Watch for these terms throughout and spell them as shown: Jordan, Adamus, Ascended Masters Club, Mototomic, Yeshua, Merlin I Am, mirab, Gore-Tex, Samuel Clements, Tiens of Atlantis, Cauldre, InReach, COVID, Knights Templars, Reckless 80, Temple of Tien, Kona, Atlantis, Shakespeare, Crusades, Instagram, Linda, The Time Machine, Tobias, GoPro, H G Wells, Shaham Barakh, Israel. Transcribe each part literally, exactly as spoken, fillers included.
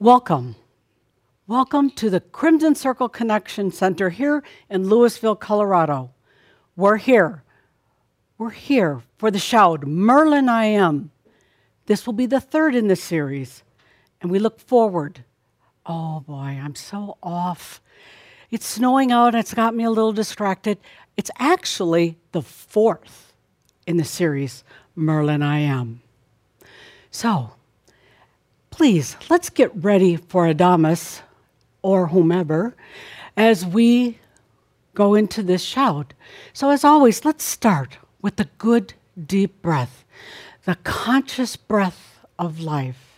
Welcome. Welcome to the Crimson Circle Connection Center here in Louisville, Colorado. We're here. We're here for the Shoud, Merlin I Am. This will be the third in this series, and we look forward. Oh boy, I'm so off. It's snowing out, it's got me a little distracted. It's actually the fourth in the series, Merlin I Am. So, please, let's get ready for Adamus, or whomever, as we go into this shout. So as always, let's start with the good deep breath, the conscious breath of life.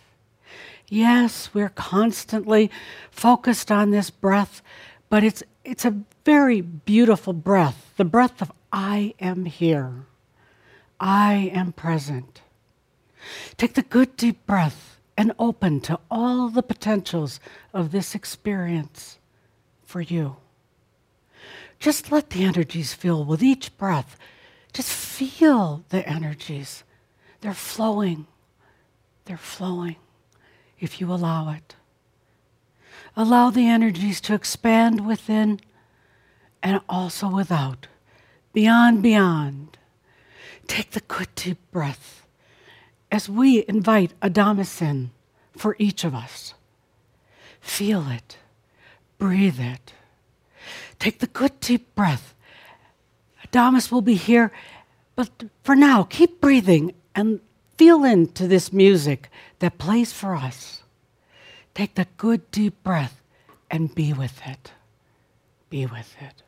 Yes, we're constantly focused on this breath, but it's, it's a very beautiful breath, the breath of I am here. I am present. Take the good deep breath and open to all the potentials of this experience for you. Just let the energies feel with each breath. Just feel the energies. They're flowing. They're flowing. If you allow it. Allow the energies to expand within and also without, beyond, beyond. Take the good deep breath as we invite Adamus in for each of us. Feel it, breathe it. Take the good deep breath. Adamus will be here, but for now, keep breathing and feel into this music that plays for us. Take the good deep breath and be with it. Be with it.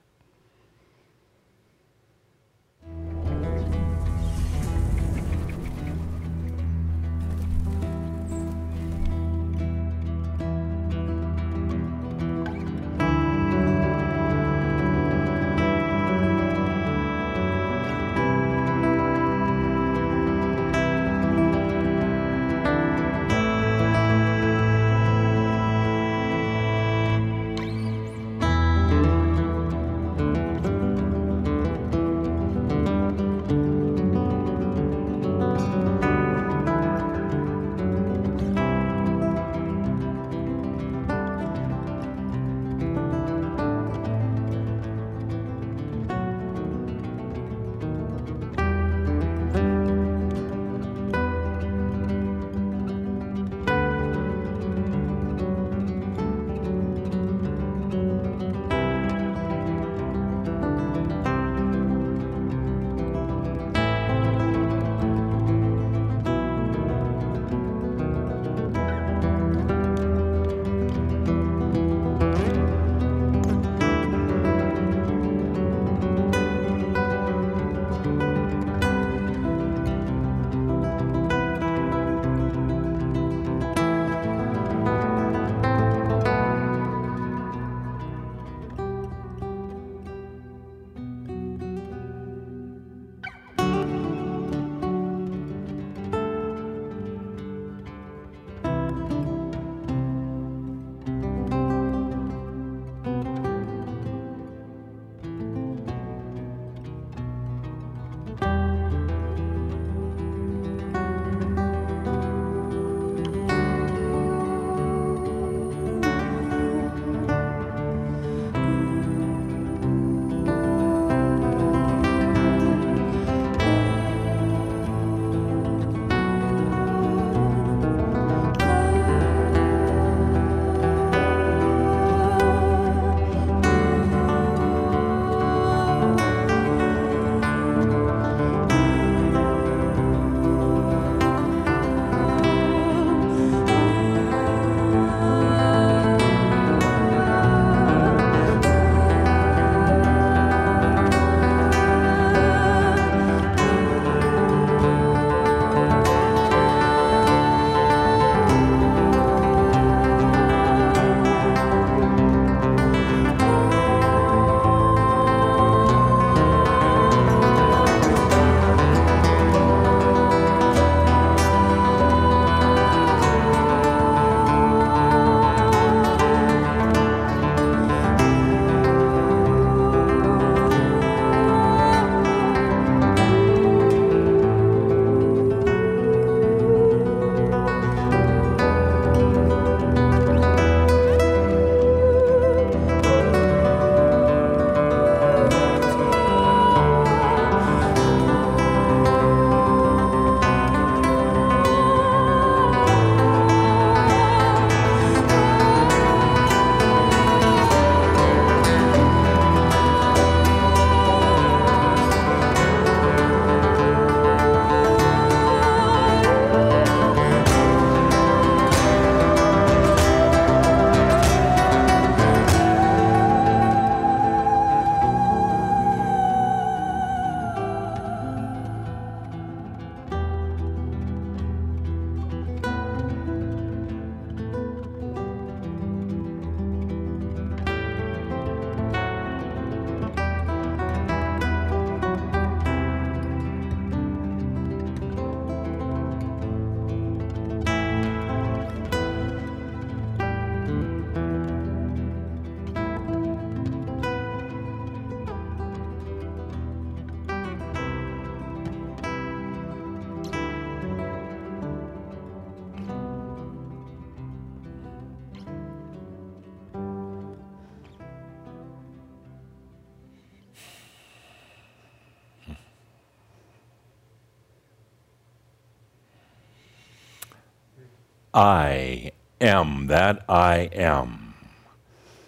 I am, that I am.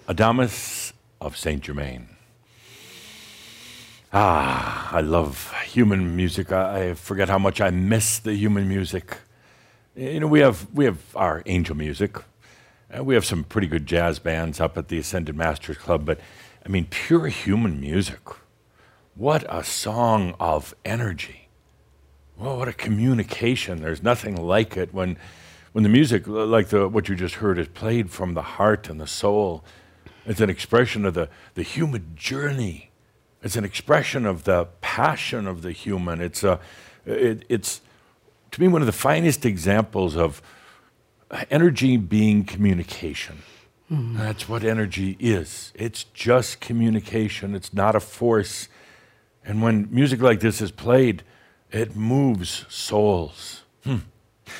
Adamus of Saint Germain. Ah, I love human music. I, I forget how much I miss the human music. You know, we have we have our angel music. Uh, we have some pretty good jazz bands up at the Ascended Masters Club, but I mean, pure human music. What a song of energy. Well, what a communication. There's nothing like it when when the music, like the what you just heard, is played from the heart and the soul. It's an expression of the, the human journey. It's an expression of the passion of the human. It's, a, it, it's to me, one of the finest examples of energy being communication. Mm. That's what energy is. It's just communication. It's not a force. And when music like this is played, it moves souls. Hmm.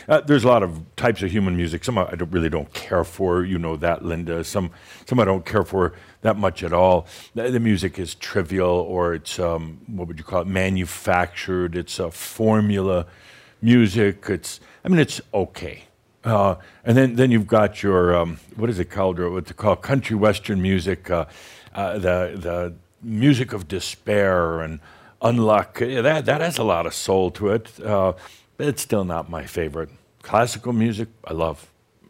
Uh, there's a lot of types of human music. Some I don't, really don't care for, you know that, Linda. Some some I don't care for that much at all. The, the music is trivial, or it's, um, what would you call it, manufactured. It's a formula music. It's, I mean, it's okay. Uh, and then, then you've got your, um, what is it, Cauldre, what they call country western music, uh, uh, the, the music of despair and unluck. That, that has a lot of soul to it. Uh, It's still not my favorite. Classical music, I love.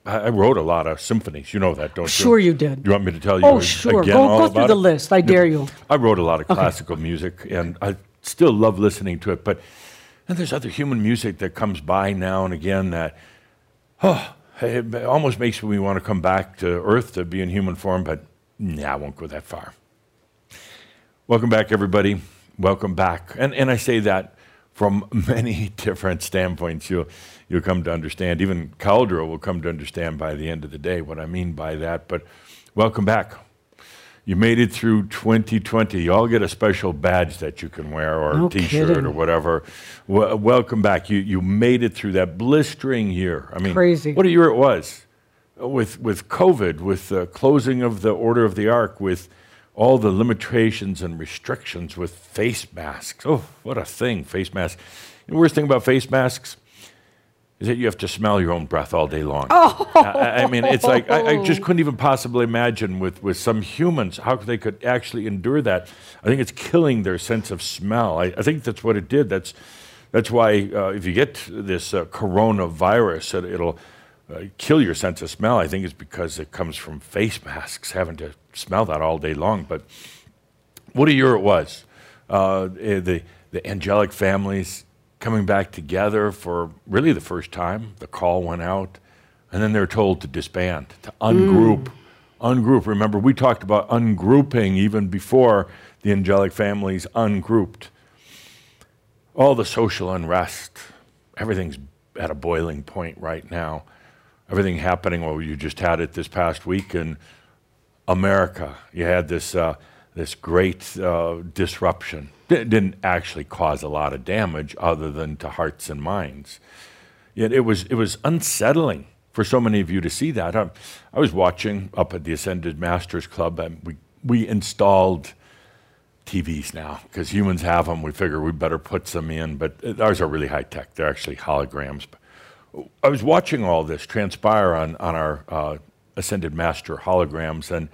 I, I wrote a lot of symphonies. You know that, don't sure you? Sure you did. You want me to tell you oh, sure. again go, all go about through it? The list. I dare you. I wrote a lot of okay. classical music, and I still love listening to it. But and there's other human music that comes by now and again that oh, it almost makes me want to come back to Earth to be in human form, but nah, I won't go that far. Welcome back, everybody. Welcome back. And, and I say that from many different standpoints, you'll, you'll come to understand. Even Cauldre will come to understand by the end of the day what I mean by that. But welcome back. You made it through twenty twenty. You all get a special badge that you can wear or no a T-shirt kidding. or whatever. W welcome back. You, you made it through that blistering year. I mean, crazy. What a year it was. With, with COVID, with the closing of the Order of the Ark, with all the limitations and restrictions with face masks. Oh, what a thing, face masks. The worst thing about face masks is that you have to smell your own breath all day long. Oh. I, I mean, it's like, I, I just couldn't even possibly imagine with, with some humans how they could actually endure that. I think it's killing their sense of smell. I, I think that's what it did. That's, that's why uh, if you get this uh, coronavirus, it, it'll Uh, kill your sense of smell. I think it's because it comes from face masks, having to smell that all day long. But what a year it was. Uh, the, the angelic families coming back together for really the first time. The call went out, and then they're told to disband, to ungroup. Mm. Ungroup. Remember, we talked about ungrouping even before the angelic families ungrouped. All the social unrest, everything's at a boiling point right now. Everything happening, well, you just had it this past week in America. You had this, uh, this great uh, disruption. It didn't actually cause a lot of damage other than to hearts and minds. Yet it was, it was unsettling for so many of you to see that. I, I was watching up at the Ascended Masters Club, and we, we installed T Vs now because humans have them. We figure we better put some in, but ours are really high-tech. They're actually holograms. I was watching all this transpire on, on our uh, Ascended Master holograms, and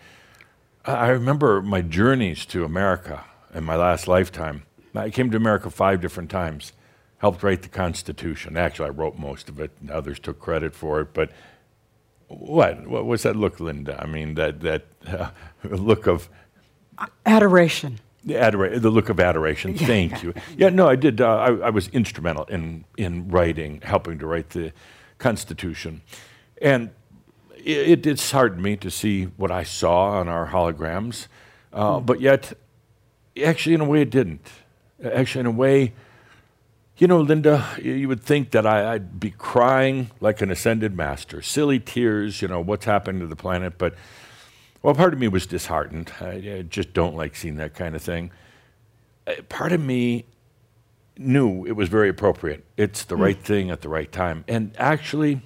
I remember my journeys to America in my last lifetime. I came to America five different times, helped write the Constitution. Actually, I wrote most of it, and others took credit for it, but what? What was that look, Linda? I mean, that, that uh, look of... Adoration. Adora the look of adoration. Yeah. Thank you. Yeah, no, I did. Uh, I, I was instrumental in in writing, helping to write the Constitution, and it, it disheartened me to see what I saw on our holograms. Uh, mm. But yet, actually, in a way, it didn't. Actually, in a way, you know, Linda, you would think that I, I'd be crying like an ascended master, silly tears. You know, what's happened to the planet, but. Well, part of me was disheartened. I, I just don't like seeing that kind of thing. Uh, part of me knew it was very appropriate. It's the mm. right thing at the right time. And actually,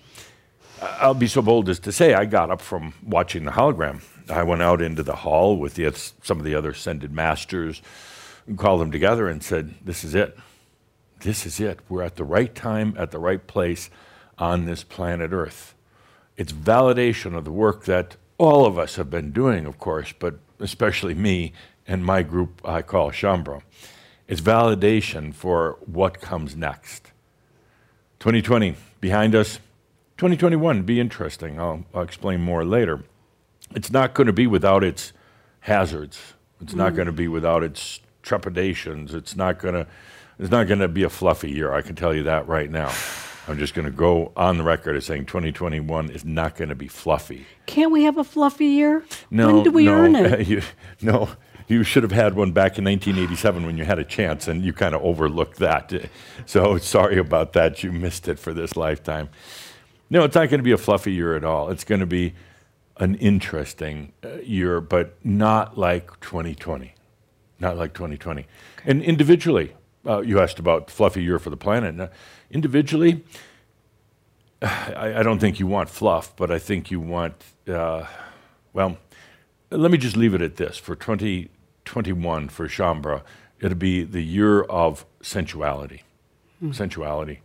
I'll be so bold as to say I got up from watching the hologram. I went out into the hall with the, some of the other ascended masters and called them together and said, this is it. This is it. We're at the right time, at the right place on this planet Earth. It's validation of the work that all of us have been doing, of course, but especially me and my group I call Shaumbra. It's validation for what comes next. twenty twenty, behind us. twenty twenty-one, be interesting. I'll, I'll explain more later. It's not going to be without its hazards. It's mm. not going to be without its trepidations. It's not going to It's not going to be a fluffy year. I can tell you that right now. I'm just going to go on the record as saying twenty twenty-one is not going to be fluffy. Can't we have a fluffy year? No, when do we no, earn it? you, no, you should have had one back in nineteen eighty-seven when you had a chance, and you kind of overlooked that. So sorry about that. You missed it for this lifetime. No, it's not going to be a fluffy year at all. It's going to be an interesting year, but not like twenty twenty. Not like twenty twenty. Okay. And individually, Uh, you asked about fluffy year for the planet. Now, individually, I, I don't think you want fluff, but I think you want, uh, well, let me just leave it at this. For twenty twenty-one, for Shaumbra, it'll be the year of sensuality. Mm. Sensuality.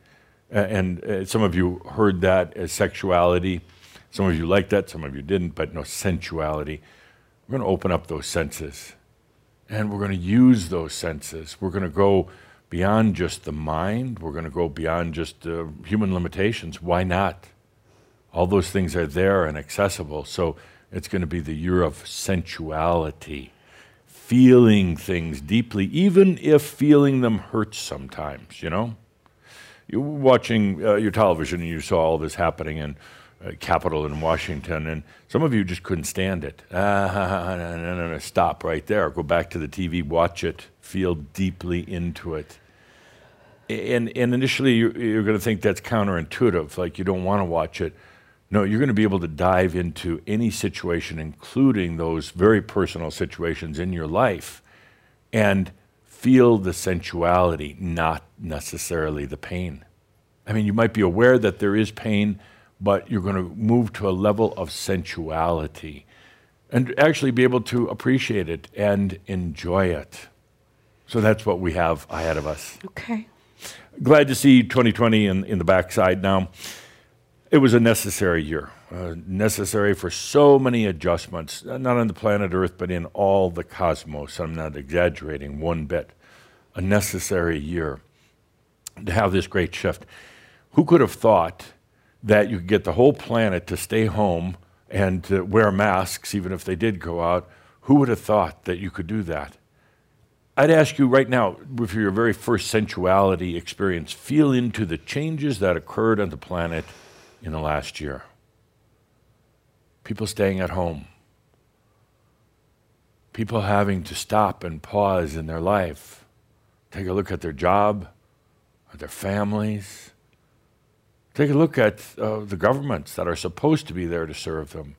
Uh, and uh, some of you heard that as sexuality. Some of you liked that, some of you didn't, but no, sensuality. We're going to open up those senses. And we're going to use those senses. We're going to go beyond just the mind. We're going to go beyond just uh, human limitations. Why not? All those things are there and accessible. So it's going to be the year of sensuality, feeling things deeply, even if feeling them hurts sometimes, you know? You were watching uh, your television and you saw all this happening in uh, Capitol in Washington, and some of you just couldn't stand it. Ah, no, no, no, no, stop right there. Go back to the T V, watch it, feel deeply into it. And, and initially you're, you're going to think that's counterintuitive, like you don't want to watch it. No, you're going to be able to dive into any situation, including those very personal situations in your life, and feel the sensuality, not necessarily the pain. I mean, you might be aware that there is pain, but you're going to move to a level of sensuality and actually be able to appreciate it and enjoy it. So that's what we have ahead of us. Okay. Glad to see twenty twenty in, in the backside now. It was a necessary year, uh, necessary for so many adjustments, not on the planet Earth, but in all the cosmos. I'm not exaggerating one bit. A necessary year to have this great shift. Who could have thought that you could get the whole planet to stay home and to wear masks, even if they did go out? Who would have thought that you could do that? I'd ask you right now, for your very first sensuality experience, feel into the changes that occurred on the planet in the last year. People staying at home. People having to stop and pause in their life. Take a look at their job, at their families. Take a look at uh, the governments that are supposed to be there to serve them.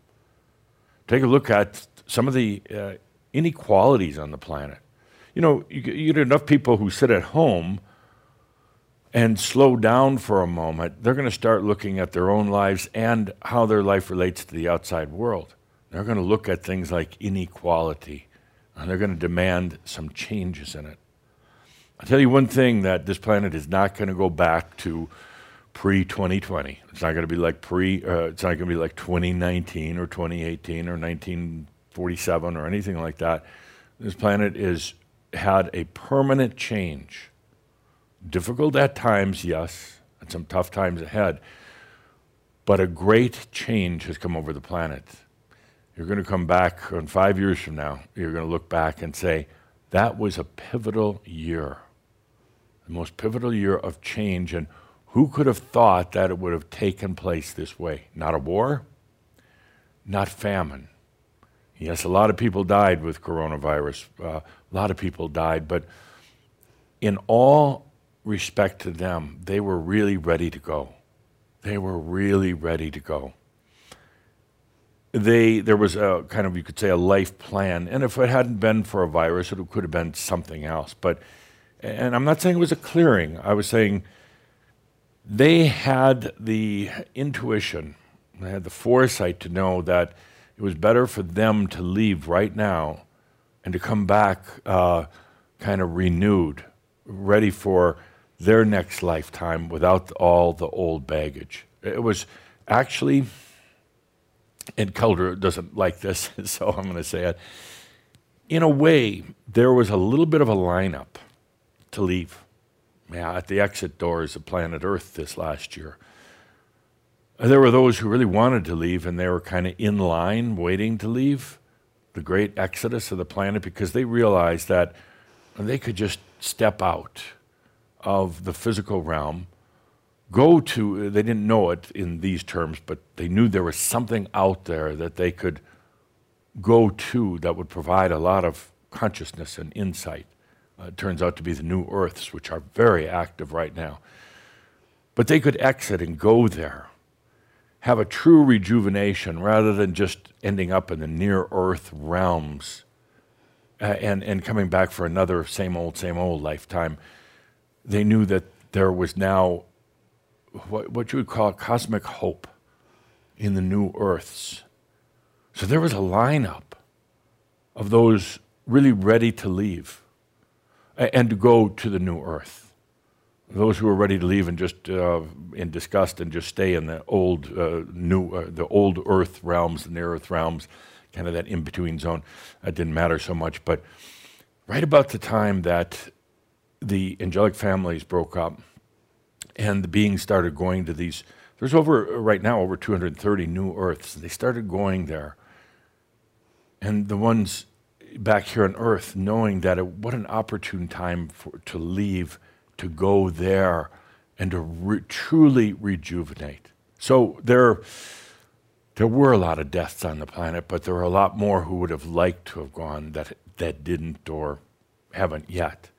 Take a look at some of the uh, inequalities on the planet. You know, you, you get enough people who sit at home and slow down for a moment, they're going to start looking at their own lives and how their life relates to the outside world. They're going to look at things like inequality, and they're going to demand some changes in it. I'll tell you one thing, that this planet is not going to go back to pre twenty twenty. It's not going to be like pre, uh, it's not going to be like twenty nineteen or twenty eighteen or nineteen forty-seven or anything like that. This planet is had a permanent change. Difficult at times, yes, and some tough times ahead, but a great change has come over the planet. You're going to come back in five years from now, you're going to look back and say, that was a pivotal year, the most pivotal year of change, and who could have thought that it would have taken place this way? Not a war, not famine. Yes, a lot of people died with coronavirus, uh, a lot of people died, but in all respect to them, they were really ready to go. They were really ready to go. They, there was a kind of, you could say, a life plan, and if it hadn't been for a virus, it could have been something else. But, and I'm not saying it was a clearing. I was saying they had the intuition, they had the foresight to know that it was better for them to leave right now and to come back uh, kind of renewed, ready for their next lifetime without all the old baggage. It was actually and Cauldre doesn't like this, so I'm going to say it. In a way, there was a little bit of a lineup to leave. Yeah, at the exit doors of planet Earth this last year. There were those who really wanted to leave, and they were kind of in line waiting to leave the great exodus of the planet because they realized that they could just step out of the physical realm, go to, they didn't know it in these terms, but they knew there was something out there that they could go to that would provide a lot of consciousness and insight. Uh, it turns out to be the New Earths, which are very active right now. But they could exit and go there, have a true rejuvenation rather than just ending up in the near-Earth realms uh, and, and coming back for another same old, same old lifetime. They knew that there was now what, what you would call cosmic hope in the New Earths. So there was a lineup of those really ready to leave and to go to the New Earth. Those who were ready to leave and just uh, in disgust and just stay in the old uh, new, uh, the old Earth realms, the near Earth realms, kind of that in-between zone, that didn't matter so much. But right about the time that the angelic families broke up and the beings started going to these, there's over, right now, over two hundred thirty New Earths. They started going there. And the ones back here on Earth, knowing that it, what an opportune time for, to leave, to go there, and to re truly rejuvenate. So there, there were a lot of deaths on the planet, but there were a lot more who would have liked to have gone that, that didn't or haven't yet.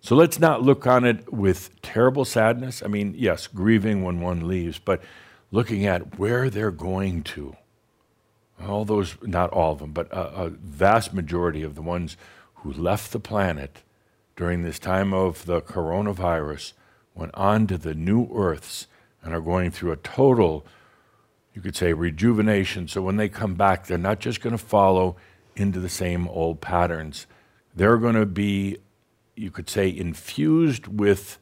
So let's not look on it with terrible sadness. I mean, yes, grieving when one leaves, but looking at where they're going to. All those, not all of them, but a, a vast majority of the ones who left the planet during this time of the coronavirus went on to the New Earths and are going through a total, you could say, rejuvenation. So when they come back, they're not just going to follow into the same old patterns. They're going to be, you could say, infused with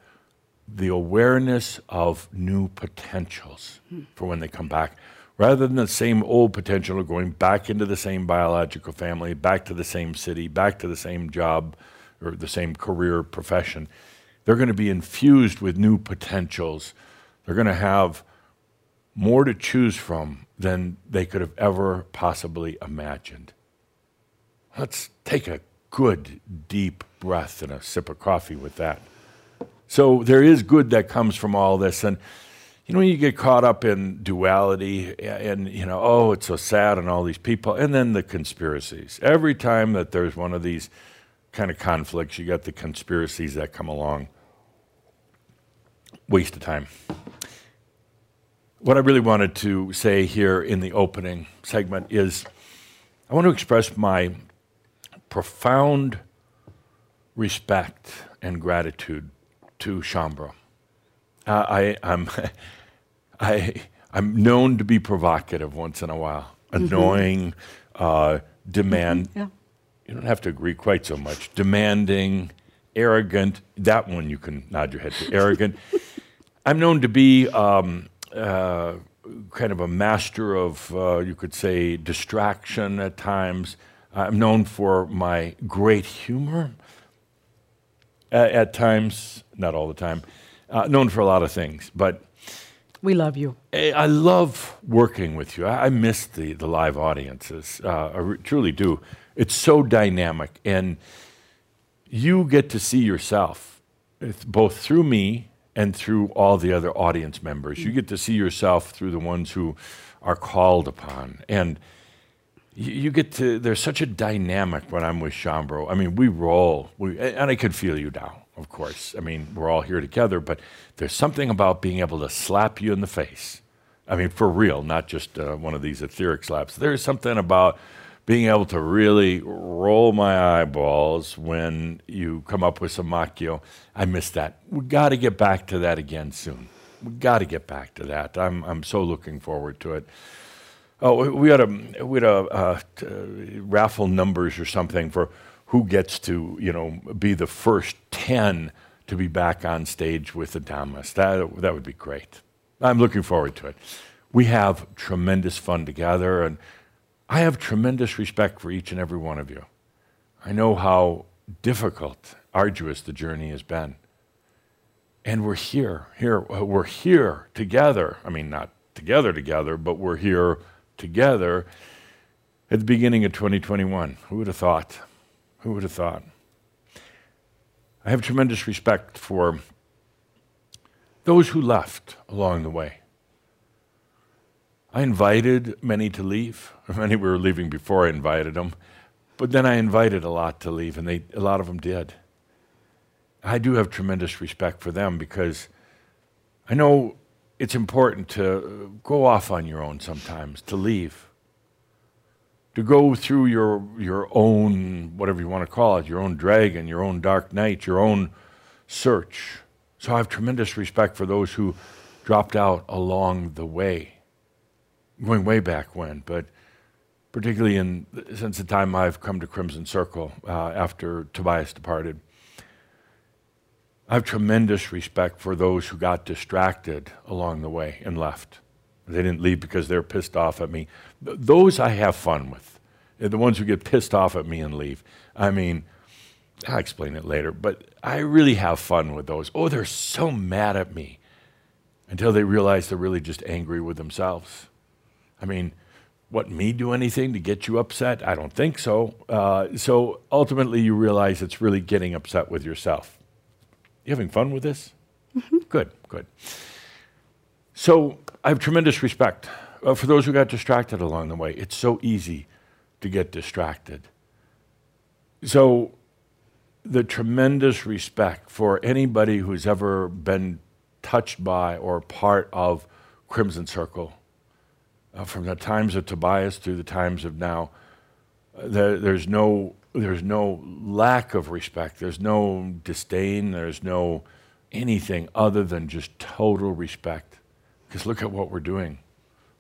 the awareness of new potentials for when they come back. Rather than the same old potential of going back into the same biological family, back to the same city, back to the same job, or the same career, profession, they're going to be infused with new potentials. They're going to have more to choose from than they could have ever possibly imagined. Let's take a good, deep breath and a sip of coffee with that. So there is good that comes from all this, and you know, when you get caught up in duality and, you know, oh, it's so sad and all these people, and then the conspiracies. Every time that there's one of these kind of conflicts, you got the conspiracies that come along. Waste of time. What I really wanted to say here in the opening segment is I want to express my profound respect and gratitude to Shaumbra. Uh, I, I'm, I, I'm known to be provocative once in a while, annoying, uh, demand. Mm-hmm, yeah. You don't have to agree quite so much. Demanding, arrogant. That one you can nod your head to. Arrogant. I'm known to be um, uh, kind of a master of, uh, you could say, distraction at times. I'm known for my great humor uh, at times, not all the time. Uh, known for a lot of things, but we love you. I, I love working with you. I, I miss the, the live audiences. Uh, I truly do. It's so dynamic, and you get to see yourself, it's both through me and through all the other audience members. Mm. You get to see yourself through the ones who are called upon, and you, you get to. There's such a dynamic when I'm with Shaumbra. I mean, we roll, we, and I can feel you now. Of course, I mean, we're all here together, but there's something about being able to slap you in the face. I mean, for real, not just uh, one of these etheric slaps. There's something about being able to really roll my eyeballs when you come up with some macchio. I miss that. We've got to get back to that again soon. We've got to get back to that. I'm, I'm so looking forward to it. Oh, we had a, we had a uh, t uh, raffle numbers or something for who gets to, you know, be the first ten to be back on stage with Adamus. That, that would be great. I'm looking forward to it. We have tremendous fun together, and I have tremendous respect for each and every one of you. I know how difficult, arduous the journey has been. And we're here, here, we're here together. I mean, not together together, but we're here together at the beginning of twenty twenty-one. Who would have thought? Who would have thought? I have tremendous respect for those who left along the way. I invited many to leave. Many were leaving before I invited them. But then I invited a lot to leave, and they, a lot of them did. I do have tremendous respect for them, because I know it's important to go off on your own sometimes, to leave, to go through your, your own, whatever you want to call it, your own dragon, your own dark night, your own search. So I have tremendous respect for those who dropped out along the way, going way back when, but particularly in, since the time I've come to Crimson Circle uh, after Tobias departed. I have tremendous respect for those who got distracted along the way and left. They didn't leave because they're pissed off at me. Th- those I have fun with. They're the ones who get pissed off at me and leave. I mean, I'll explain it later, but I really have fun with those. Oh, they're so mad at me, until they realize they're really just angry with themselves. I mean, what, me do anything to get you upset? I don't think so. Uh, so ultimately you realize it's really getting upset with yourself. You having fun with this? Mm-hmm. Good, good. So I have tremendous respect uh, for those who got distracted along the way. It's so easy to get distracted. So the tremendous respect for anybody who's ever been touched by or part of Crimson Circle, uh, from the times of Tobias through the times of now, uh, there, there's no... There's no lack of respect. There's no disdain. There's no anything other than just total respect. Because look at what we're doing.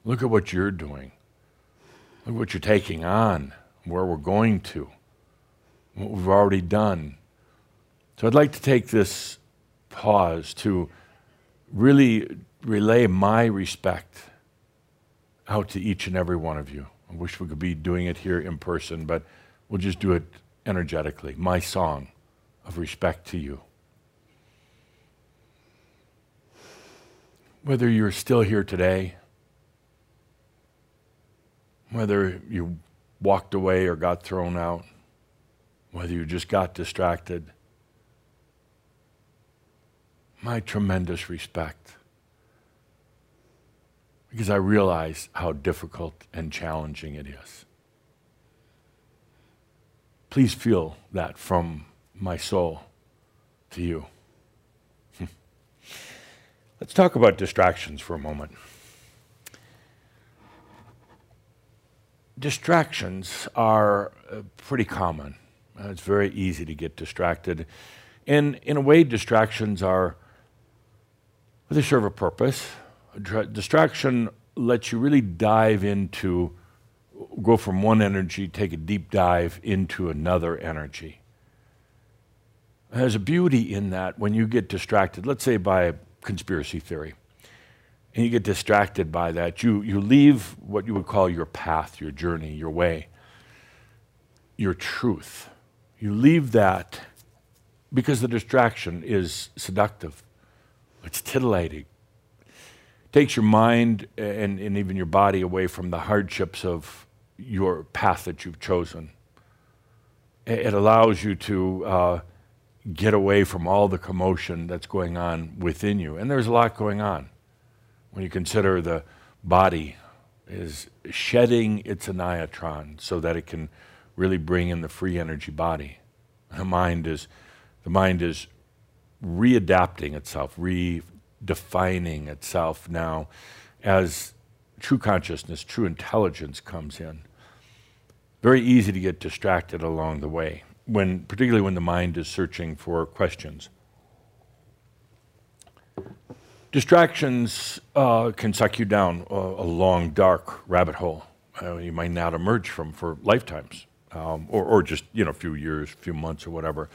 Look at what you're doing. Look at what you're taking on, where we're going to, what we've already done. So I'd like to take this pause to really relay my respect out to each and every one of you. I wish we could be doing it here in person, but we'll just do it energetically. My song of respect to you. Whether you're still here today, whether you walked away or got thrown out, whether you just got distracted, my tremendous respect. Because I realize how difficult and challenging it is. Please feel that from my soul to you. Let's talk about distractions for a moment. Distractions are uh, pretty common. Uh, it's very easy to get distracted. And in a way, distractions are, well, they serve a purpose. A dra- distraction lets you really dive into go from one energy, take a deep dive into another energy. There's a beauty in that when you get distracted, let's say by a conspiracy theory, and you get distracted by that, you, you leave what you would call your path, your journey, your way, your truth. You leave that because the distraction is seductive. It's titillating. Takes your mind and, and even your body away from the hardships of your path that you've chosen. It allows you to uh, get away from all the commotion that's going on within you. And there's a lot going on. When you consider the body is shedding its aniatron so that it can really bring in the free energy body. The mind is, the mind is readapting itself, re defining itself now as true consciousness, true intelligence comes in. Very easy to get distracted along the way, when, particularly when the mind is searching for questions. Distractions uh, can suck you down a, a long, dark rabbit hole uh, you might not emerge from for lifetimes, um, or, or just you know, a few years, few months, or whatever.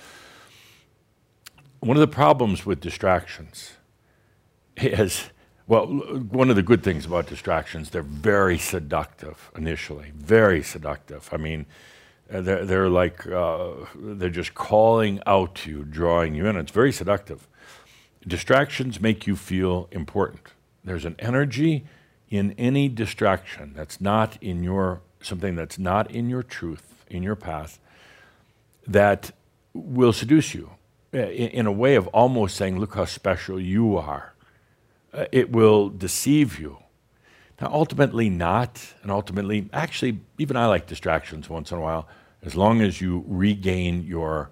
One of the problems with distractions is Well, one of the good things about distractions, they're very seductive initially, very seductive. I mean, they're, they're like, uh, they're just calling out to you, drawing you in. It's very seductive. Distractions make you feel important. There's an energy in any distraction that's not in your, something that's not in your truth, in your path, that will seduce you in, in a way of almost saying, look how special you are. Uh, it will deceive you. Now, ultimately not, and ultimately, actually, even I like distractions once in a while, as long as you regain your,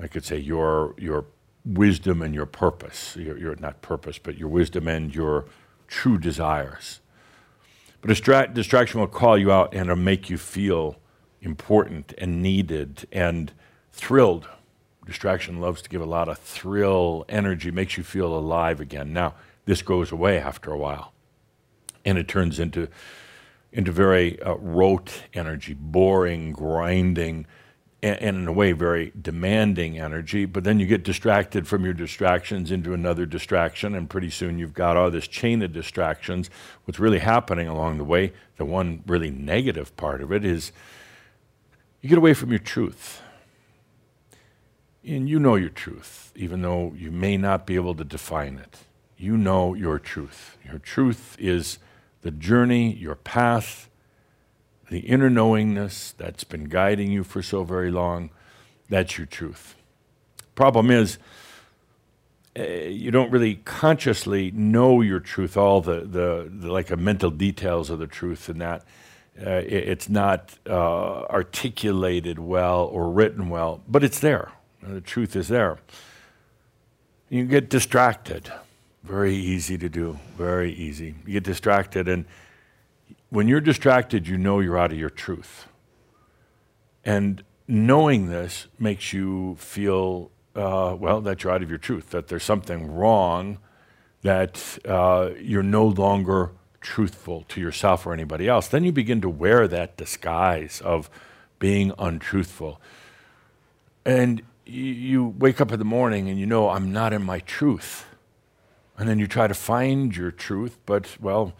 I could say, your your wisdom and your purpose. Your, your not purpose, but your wisdom and your true desires. But distra distraction will call you out and it'll make you feel important and needed and thrilled. Distraction loves to give a lot of thrill, energy, makes you feel alive again. Now, this goes away after a while, and it turns into, into very uh, rote energy, boring, grinding, and, and in a way very demanding energy. But then you get distracted from your distractions into another distraction, and pretty soon you've got all this chain of distractions. What's really happening along the way, the one really negative part of it is you get away from your truth. And you know your truth, even though you may not be able to define it. You know your truth. Your truth is the journey, your path, the inner knowingness that's been guiding you for so very long. That's your truth. Problem is, uh, you don't really consciously know your truth, all the, the, the like the mental details of the truth and that. Uh, it, it's not uh, articulated well or written well, but it's there. The truth is there. You get distracted. Very easy to do. Very easy. You get distracted, and when you're distracted, you know you're out of your truth. And knowing this makes you feel, uh, well, that you're out of your truth, that there's something wrong, that uh, you're no longer truthful to yourself or anybody else. Then you begin to wear that disguise of being untruthful. And you wake up in the morning and you know, I'm not in my truth. And then you try to find your truth, but, well,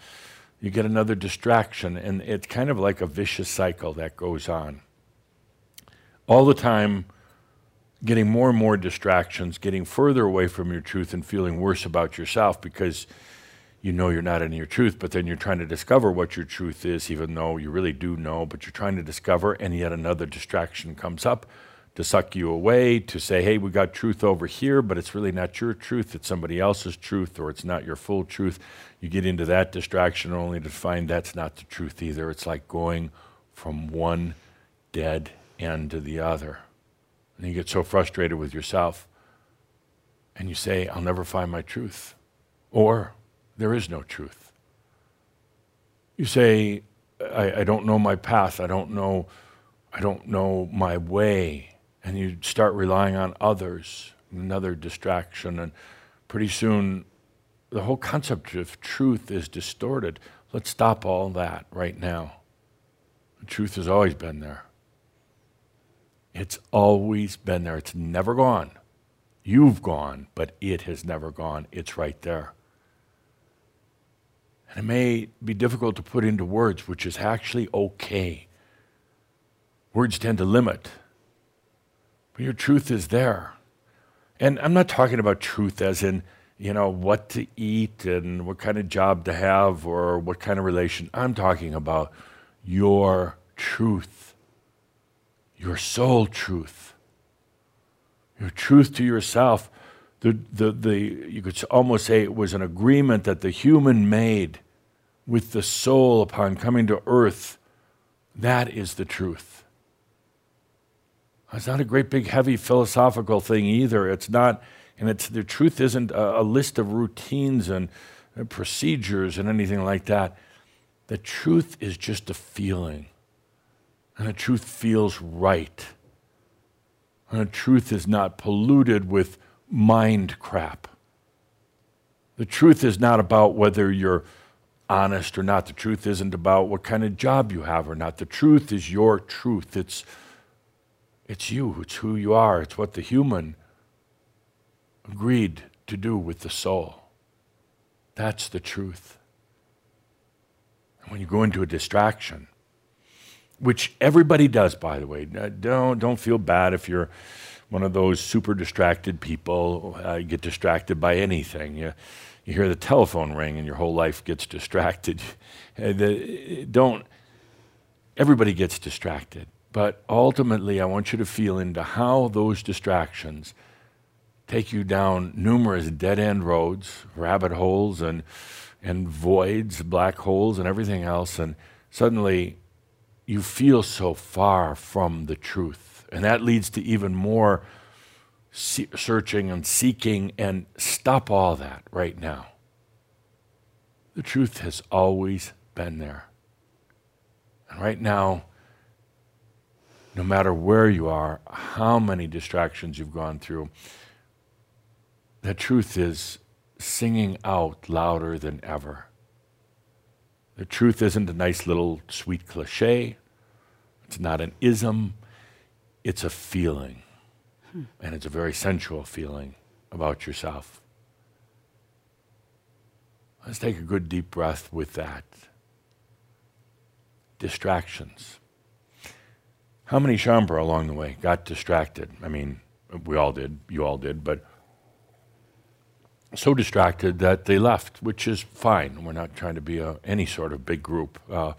you get another distraction. And it's kind of like a vicious cycle that goes on. All the time, getting more and more distractions, getting further away from your truth and feeling worse about yourself because you know you're not in your truth, but then you're trying to discover what your truth is, even though you really do know, but you're trying to discover, and yet another distraction comes up to suck you away, to say, hey, we got truth over here, but it's really not your truth, it's somebody else's truth, or it's not your full truth. You get into that distraction only to find that's not the truth either. It's like going from one dead end to the other. And you get so frustrated with yourself, and you say, I'll never find my truth, or there is no truth. You say, I, I don't know my path, I don't know, I don't know my way. And you start relying on others, another distraction, and pretty soon the whole concept of truth is distorted. Let's stop all that right now. The truth has always been there. It's always been there. It's never gone. You've gone, but it has never gone. It's right there. And it may be difficult to put into words, which is actually okay. Words tend to limit. Your truth is there. And I'm not talking about truth as in, you know, what to eat and what kind of job to have or what kind of relation. I'm talking about your truth, your soul truth, your truth to yourself. The, the, the, you could almost say it was an agreement that the human made with the soul upon coming to earth. That is the truth. It's not a great big heavy philosophical thing either. It's not, and it's, the truth isn't a, a list of routines and uh, procedures and anything like that. The truth is just a feeling. And the truth feels right. And the truth is not polluted with mind crap. The truth is not about whether you're honest or not. The truth isn't about what kind of job you have or not. The truth is your truth. It's It's you, it's who you are, it's what the human agreed to do with the soul. That's the truth. And when you go into a distraction, which everybody does, by the way, don't, don't feel bad if you're one of those super distracted people. Uh, you get distracted by anything. You, you hear the telephone ring and your whole life gets distracted. the, don't, everybody gets distracted. But ultimately, I want you to feel into how those distractions take you down numerous dead-end roads, rabbit holes, and, and voids, black holes, and everything else. And suddenly, you feel so far from the truth. And that leads to even more se- searching and seeking, and stop all that right now. The truth has always been there. And right now, no matter where you are, how many distractions you've gone through, the truth is singing out louder than ever. The truth isn't a nice little sweet cliche. It's not an ism. It's a feeling. Hmm. And it's a very sensual feeling about yourself. Let's take a good deep breath with that. Distractions. How many Shaumbra along the way got distracted? I mean, we all did, you all did, but so distracted that they left, which is fine. We're not trying to be a, any sort of big group. Uh,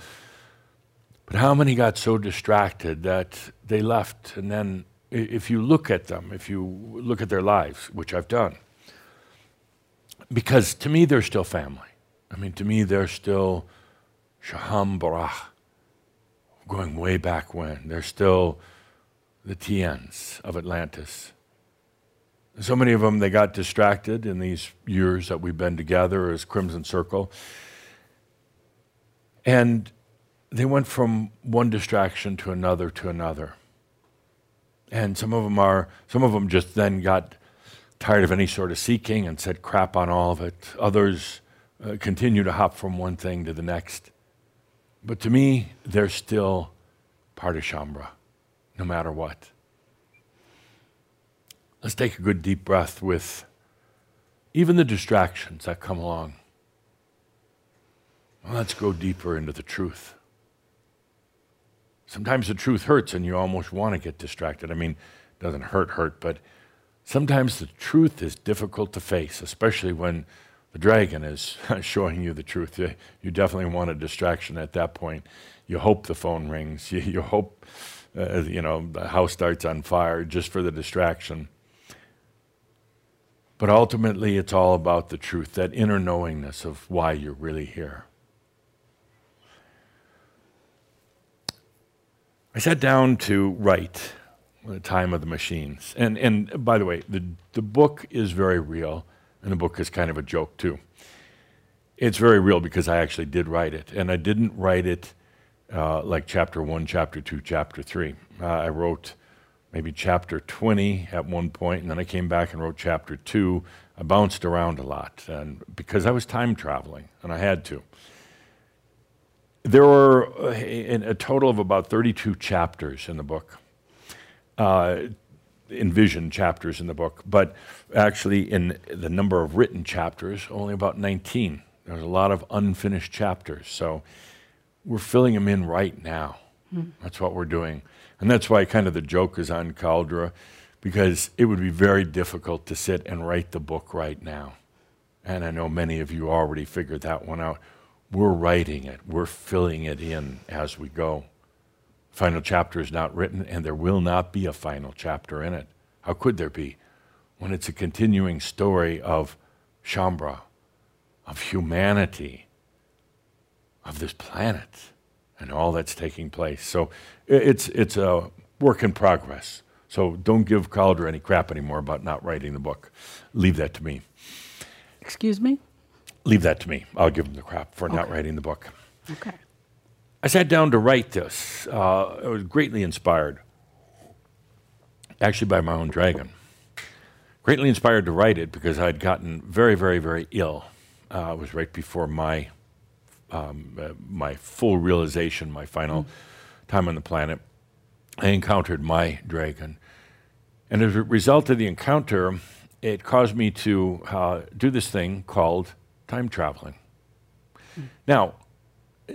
but how many got so distracted that they left? And then if you look at them, if you look at their lives, which I've done, because to me, they're still family. I mean, to me, they're still Shaham Barakh. Going way back when. They're still the Tiens of Atlantis. So many of them, they got distracted in these years that we've been together as Crimson Circle. And they went from one distraction to another to another. And some of them are, some of them just then got tired of any sort of seeking and said crap on all of it. Others uh, continue to hop from one thing to the next. But to me, they're still part of Shaumbra, no matter what. Let's take a good deep breath with even the distractions that come along. Well, let's go deeper into the truth. Sometimes the truth hurts and you almost want to get distracted. I mean, it doesn't hurt, hurt, but sometimes the truth is difficult to face, especially when the dragon is showing you the truth. You, you definitely want a distraction at that point. You hope the phone rings. You, you hope, uh, you know, the house starts on fire just for the distraction. But ultimately, it's all about the truth, that inner knowingness of why you're really here. I sat down to write The Time of the Machines. And, and by the way, the, the book is very real. And the book is kind of a joke, too. It's very real because I actually did write it. And I didn't write it uh, like chapter one, chapter two, chapter three. Uh, I wrote maybe chapter twenty at one point, and then I came back and wrote chapter two. I bounced around a lot and because I was time traveling, and I had to. There were a, a total of about thirty-two chapters in the book. Uh, envisioned chapters in the book, but actually in the number of written chapters, only about nineteen. There's a lot of unfinished chapters, so we're filling them in right now. Mm. That's what we're doing. And that's why kind of the joke is on Cauldre, because it would be very difficult to sit and write the book right now. And I know many of you already figured that one out. We're writing it. We're filling it in as we go. Final chapter is not written, and there will not be a final chapter in it. How could there be when it's a continuing story of Shaumbra, of humanity, of this planet, and all that's taking place? So it's it's a work in progress. So don't give Cauldre any crap anymore about not writing the book. Leave that to me. Excuse me? Leave that to me. I'll give him the crap for okay. not writing the book. Okay. I sat down to write this. Uh, I was greatly inspired, actually by my own dragon. Greatly inspired to write it because I had gotten very, very, very ill. Uh, it was right before my um, uh, my full realization, my final mm-hmm. time on the planet. I encountered my dragon. And as a result of the encounter, it caused me to uh, do this thing called time traveling. Mm. Now,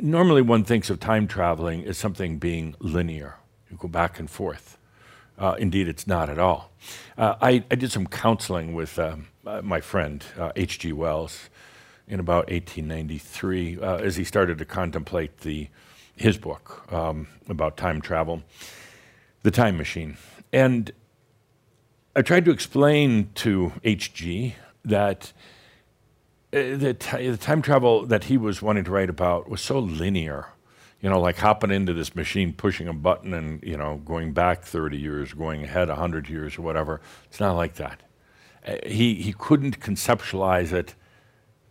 normally one thinks of time traveling as something being linear. You go back and forth. Uh, indeed, it's not at all. Uh, I, I did some counseling with um, uh, my friend, uh, H G Wells, in about eighteen ninety-three, uh, as he started to contemplate the his book um, about time travel, The Time Machine. And I tried to explain to H G that uh, the, the time travel that he was wanting to write about was so linear, you know, like hopping into this machine, pushing a button and, you know, going back thirty years, going ahead one hundred years or whatever. It's not like that. Uh, he, he couldn't conceptualize it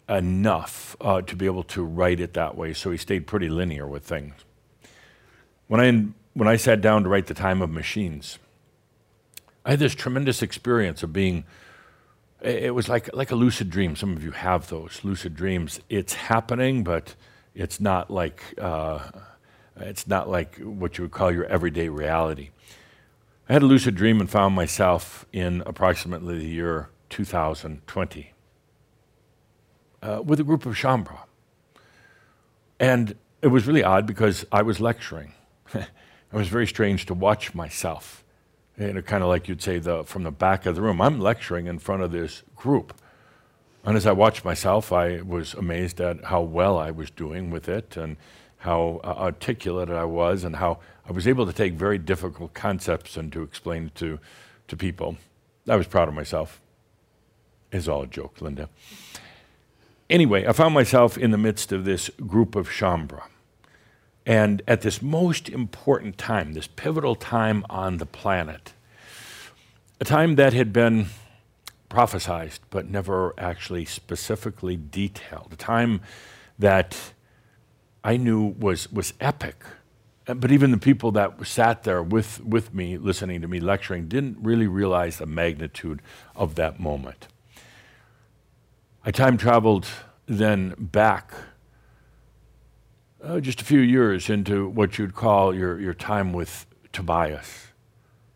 enough uh, to be able to write it that way, so he stayed pretty linear with things. When I, when I sat down to write The Time of Machines, I had this tremendous experience of being, it was like, like a lucid dream. Some of you have those lucid dreams. It's happening, but it's not like, uh, it's not like what you would call your everyday reality. I had a lucid dream and found myself in approximately the year two thousand twenty. Uh, with a group of Shaumbra. And it was really odd because I was lecturing. It was very strange to watch myself. You know, kind of like you'd say the, from the back of the room. I'm lecturing in front of this group. And as I watched myself, I was amazed at how well I was doing with it and how uh, articulate I was and how I was able to take very difficult concepts and to explain it to, to people. I was proud of myself. It's all a joke, Linda. Anyway, I found myself in the midst of this group of Shaumbra. And at this most important time, this pivotal time on the planet, a time that had been prophesized but never actually specifically detailed, a time that I knew was, was epic. But even the people that sat there with, with me, listening to me lecturing, didn't really realize the magnitude of that moment. I time traveled then back uh, just a few years into what you'd call your, your time with Tobias.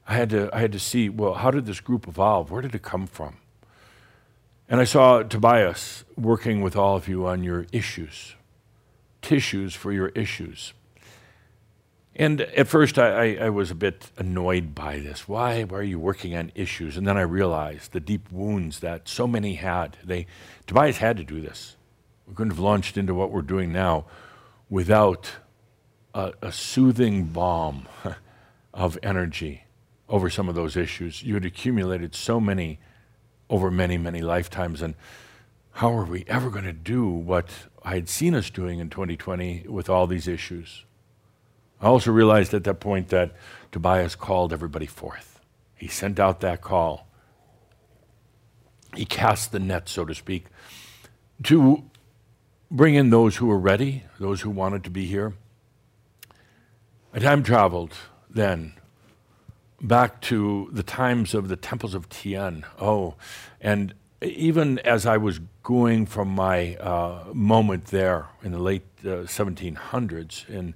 I had to, I had to see, well, how did this group evolve? Where did it come from? And I saw Tobias working with all of you on your issues, tissues for your issues. And at first I, I, I was a bit annoyed by this. Why, why are you working on issues? And then I realized the deep wounds that so many had. They, Tobias had to do this. We couldn't have launched into what we're doing now without a, a soothing balm of energy over some of those issues. You had accumulated so many over many, many lifetimes. And how are we ever going to do what I had seen us doing in twenty twenty with all these issues? I also realized at that point that Tobias called everybody forth. He sent out that call. He cast the net, so to speak, to bring in those who were ready, those who wanted to be here. I time traveled then back to the times of the temples of Tien. Oh, and even as I was going from my uh, moment there in the late uh, seventeen hundreds in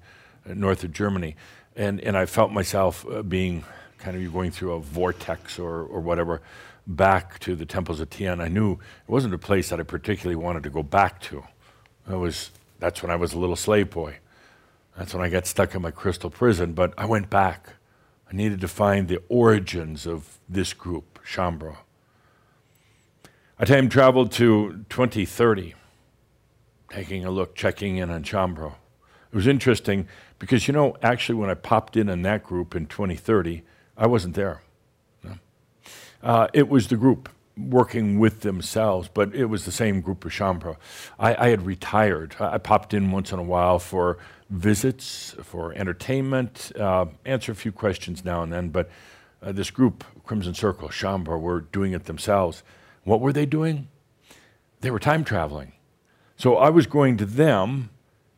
north of Germany, and, and I felt myself uh, being kind of going through a vortex or, or whatever back to the temples of Tien. I knew it wasn't a place that I particularly wanted to go back to. I was, that's when I was a little slave boy. That's when I got stuck in my crystal prison, but I went back. I needed to find the origins of this group, Shaumbra. I time traveled to twenty thirty, taking a look, checking in on Shaumbra. It was interesting because, you know, actually when I popped in on that group in twenty thirty, I wasn't there. No. Uh, it was the group working with themselves, but it was the same group of Shaumbra. I, I had retired. I, I popped in once in a while for visits, for entertainment, uh, answer a few questions now and then, but uh, this group, Crimson Circle, Shaumbra, were doing it themselves. What were they doing? They were time traveling. So I was going to them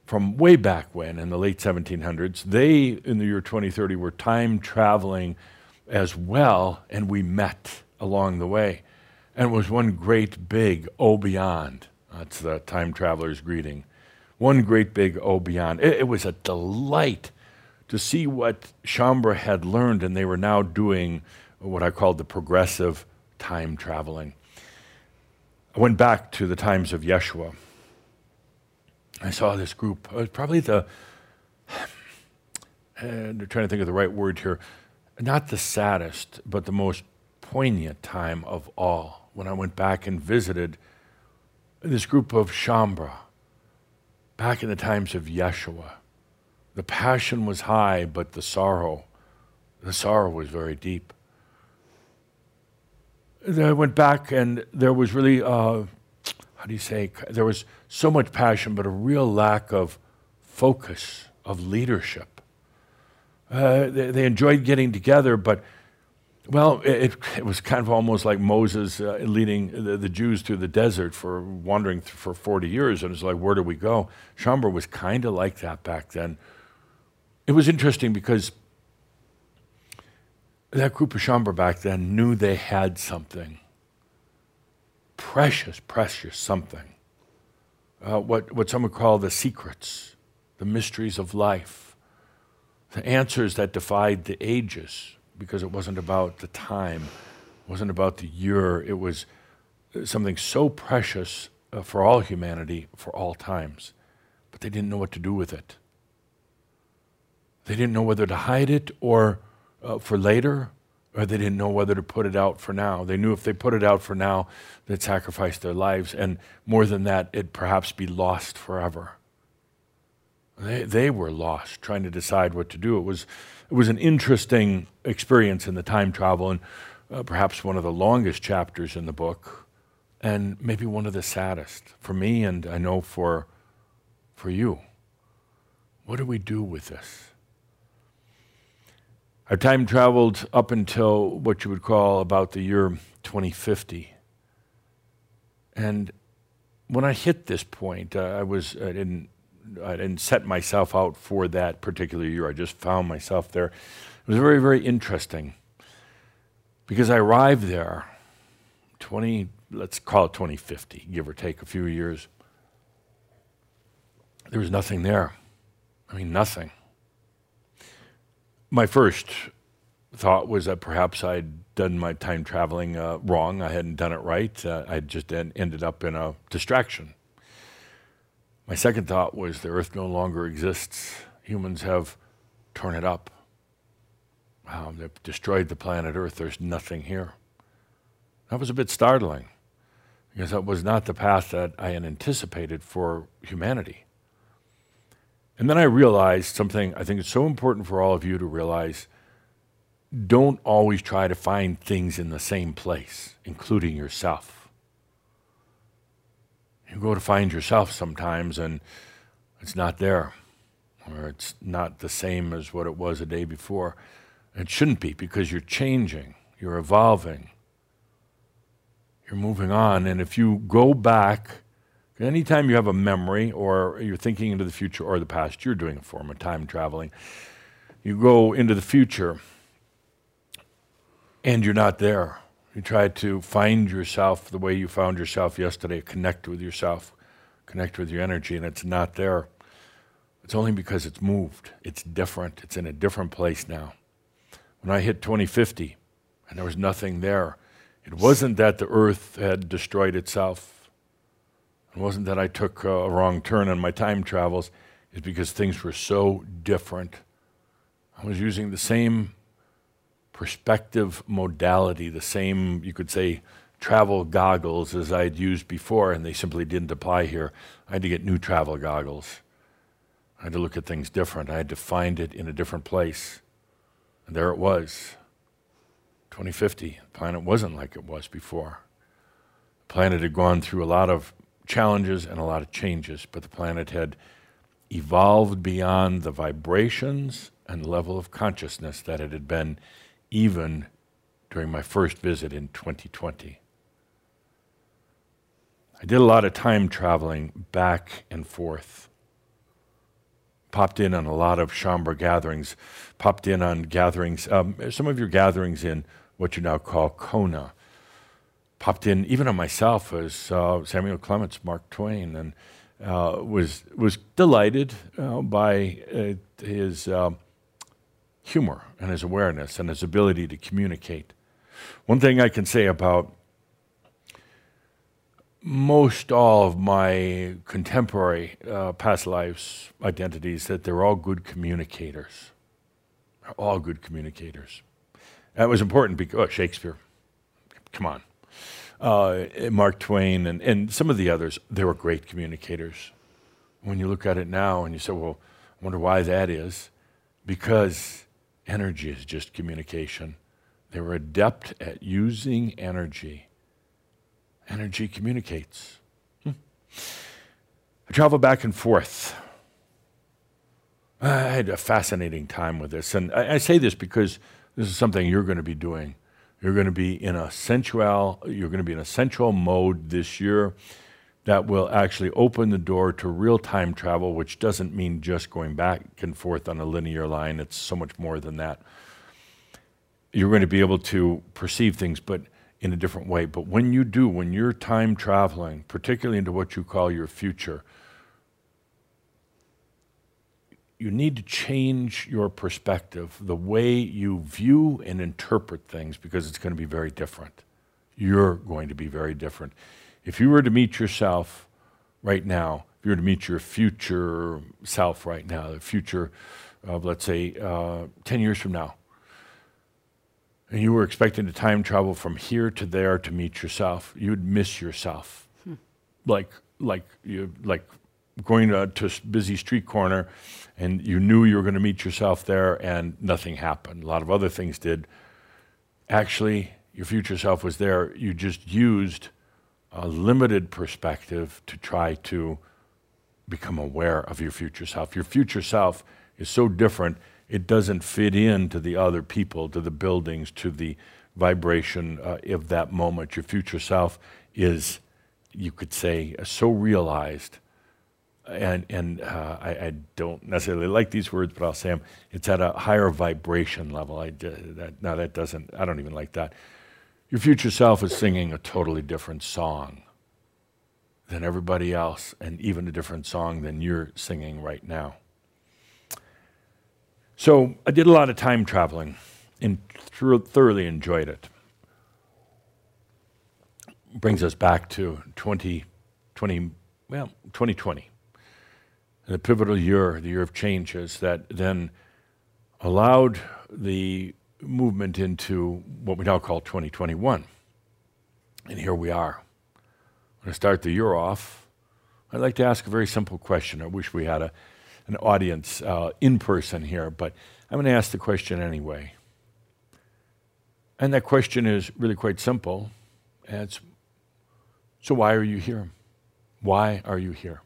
from way back when, in the late seventeen hundreds, they, in the year twenty thirty, were time traveling as well, and we met along the way. And it was one great big oh beyond. That's the time traveler's greeting. One great big oh beyond. It, it was a delight to see what Shaumbra had learned, and they were now doing what I called the progressive time traveling. I went back to the times of Yeshua. I saw this group, uh, probably the, and I'm trying to think of the right word here, not the saddest, but the most poignant time of all, when I went back and visited this group of Shaumbra, back in the times of Yeshua. The passion was high, but the sorrow, the sorrow was very deep. Then I went back, and there was really, uh, how do you say, there was so much passion, but a real lack of focus, of leadership. Uh, they, they enjoyed getting together, but, well, it, it was kind of almost like Moses uh, leading the, the Jews through the desert for wandering th for forty years, and it's like, where do we go? Shaumbra was kind of like that back then. It was interesting because that group of Shaumbra back then knew they had something. Precious, precious something. Uh, what, what some would call the secrets, the mysteries of life, the answers that defied the ages, because it wasn't about the time, it wasn't about the year, it was something so precious uh, for all humanity, for all times, but they didn't know what to do with it. They didn't know whether to hide it or uh, for later, or they didn't know whether to put it out for now. They knew if they put it out for now, they'd sacrifice their lives, and more than that, it'd perhaps be lost forever. They, they were lost, trying to decide what to do. It was, it was an interesting experience in the time travel, and uh, perhaps one of the longest chapters in the book, and maybe one of the saddest for me, and I know for, for you. What do we do with this? I've time traveled up until what you would call about the year twenty fifty, and when I hit this point, uh, I was I didn't. I didn't set myself out for that particular year. I just found myself there. It was very, very interesting because I arrived there, twenty, let's call it twenty fifty, give or take a few years. There was nothing there. I mean, nothing. My first thought was that perhaps I'd done my time traveling uh, wrong. I hadn't done it right. Uh, I just ended up in a distraction. My second thought was the earth no longer exists. Humans have torn it up. Wow, they've destroyed the planet Earth. There's nothing here. That was a bit startling because that was not the path that I had anticipated for humanity. And then I realized something I think is so important for all of you to realize. Don't always try to find things in the same place, including yourself. You go to find yourself sometimes, and it's not there, or it's not the same as what it was a day before. It shouldn't be, because you're changing, you're evolving, you're moving on. And if you go back, anytime you have a memory or you're thinking into the future or the past, you're doing a form of time traveling. You go into the future, and you're not there. You try to find yourself the way you found yourself yesterday, connect with yourself, connect with your energy, and it's not there. It's only because it's moved. It's different. It's in a different place now. When I hit twenty fifty and there was nothing there, it wasn't that the earth had destroyed itself. It wasn't that I took a wrong turn on my time travels. It's because things were so different. I was using the same perspective modality, the same, you could say, travel goggles as I'd used before, and they simply didn't apply here. I had to get new travel goggles. I had to look at things different. I had to find it in a different place. And there it was. twenty fifty, the planet wasn't like it was before. The planet had gone through a lot of challenges and a lot of changes, but the planet had evolved beyond the vibrations and level of consciousness that it had been even during my first visit in twenty twenty. I did a lot of time traveling back and forth. Popped in on a lot of Shaumbra gatherings, popped in on gatherings, um, some of your gatherings in what you now call Kona. Popped in even on myself as uh, Samuel Clements, Mark Twain, and uh, was, was delighted uh, by uh, his uh, humor and his awareness and his ability to communicate. One thing I can say about most all of my contemporary uh, past lives identities that they're all good communicators. They're all good communicators. That was important because oh, Shakespeare, come on, uh, Mark Twain, and, and some of the others, they were great communicators. When you look at it now and you say, well, I wonder why that is, because energy is just communication. They were adept at using energy. Energy communicates. Hmm. I travel back and forth. I had a fascinating time with this. And I, I say this because this is something you're going to be doing. You're going to be in a sensual, you're going to be in a sensual mode this year that will actually open the door to real-time travel, which doesn't mean just going back and forth on a linear line. It's so much more than that. You're going to be able to perceive things, but in a different way. But when you do, when you're time traveling, particularly into what you call your future, you need to change your perspective, the way you view and interpret things, because it's going to be very different. You're going to be very different. If you were to meet yourself right now, if you were to meet your future self right now, the future of, let's say, uh, ten years from now, and you were expecting to time travel from here to there to meet yourself, you'd miss yourself. Hmm. Like like you like going to a busy street corner and you knew you were going to meet yourself there and nothing happened. A lot of other things did. Actually, your future self was there. You just used a limited perspective to try to become aware of your future self. Your future self is so different. It doesn't fit in to the other people, to the buildings, to the vibration uh, of that moment. Your future self is, you could say, so realized. And, and uh, I, I don't necessarily like these words, but I'll say them. It's at a higher vibration level. I d that, no, that doesn't, I don't even like that. Your future self is singing a totally different song than everybody else, and even a different song than you're singing right now. So I did a lot of time traveling and thoroughly enjoyed it. Brings us back to twenty twenty, well, twenty twenty. And the pivotal year, the year of changes that then allowed the movement into what we now call twenty twenty-one. And here we are. I'm going to start the year off. I'd like to ask a very simple question. I wish we had a an audience uh, in person here, but I'm going to ask the question anyway. And that question is really quite simple. And it's, so why are you here? Why are you here?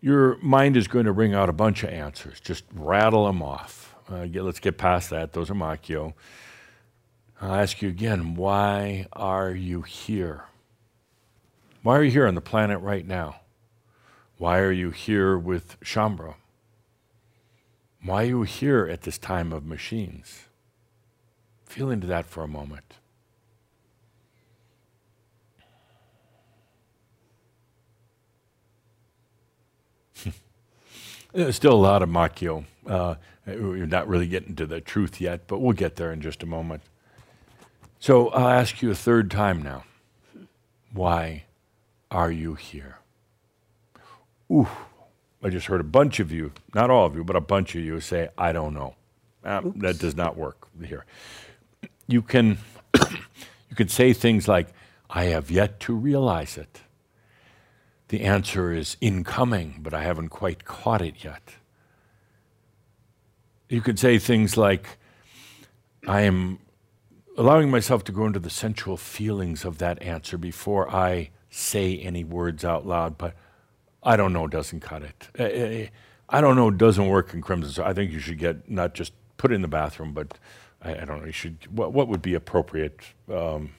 Your mind is going to ring out a bunch of answers. Just rattle them off. Uh, get, let's get past that. Those are Machio. I'll ask you again, why are you here? Why are you here on the planet right now? Why are you here with Shaumbra? Why are you here at this time of machines? Feel into that for a moment. There's still a lot of Machio. Uh, we're not really getting to the truth yet, but we'll get there in just a moment. So I'll ask you a third time now. Why are you here? Ooh, I just heard a bunch of you, not all of you, but a bunch of you say, I don't know. Ah, that does not work here. You can, you can say things like, I have yet to realize it. The answer is incoming, but I haven't quite caught it yet. You could say things like, I am allowing myself to go into the sensual feelings of that answer before I say any words out loud, but I don't know doesn't cut it. I don't know doesn't work in Crimson Circle. I think you should get, not just put it in the bathroom, but I, I don't know, you should, what, what would be appropriate um,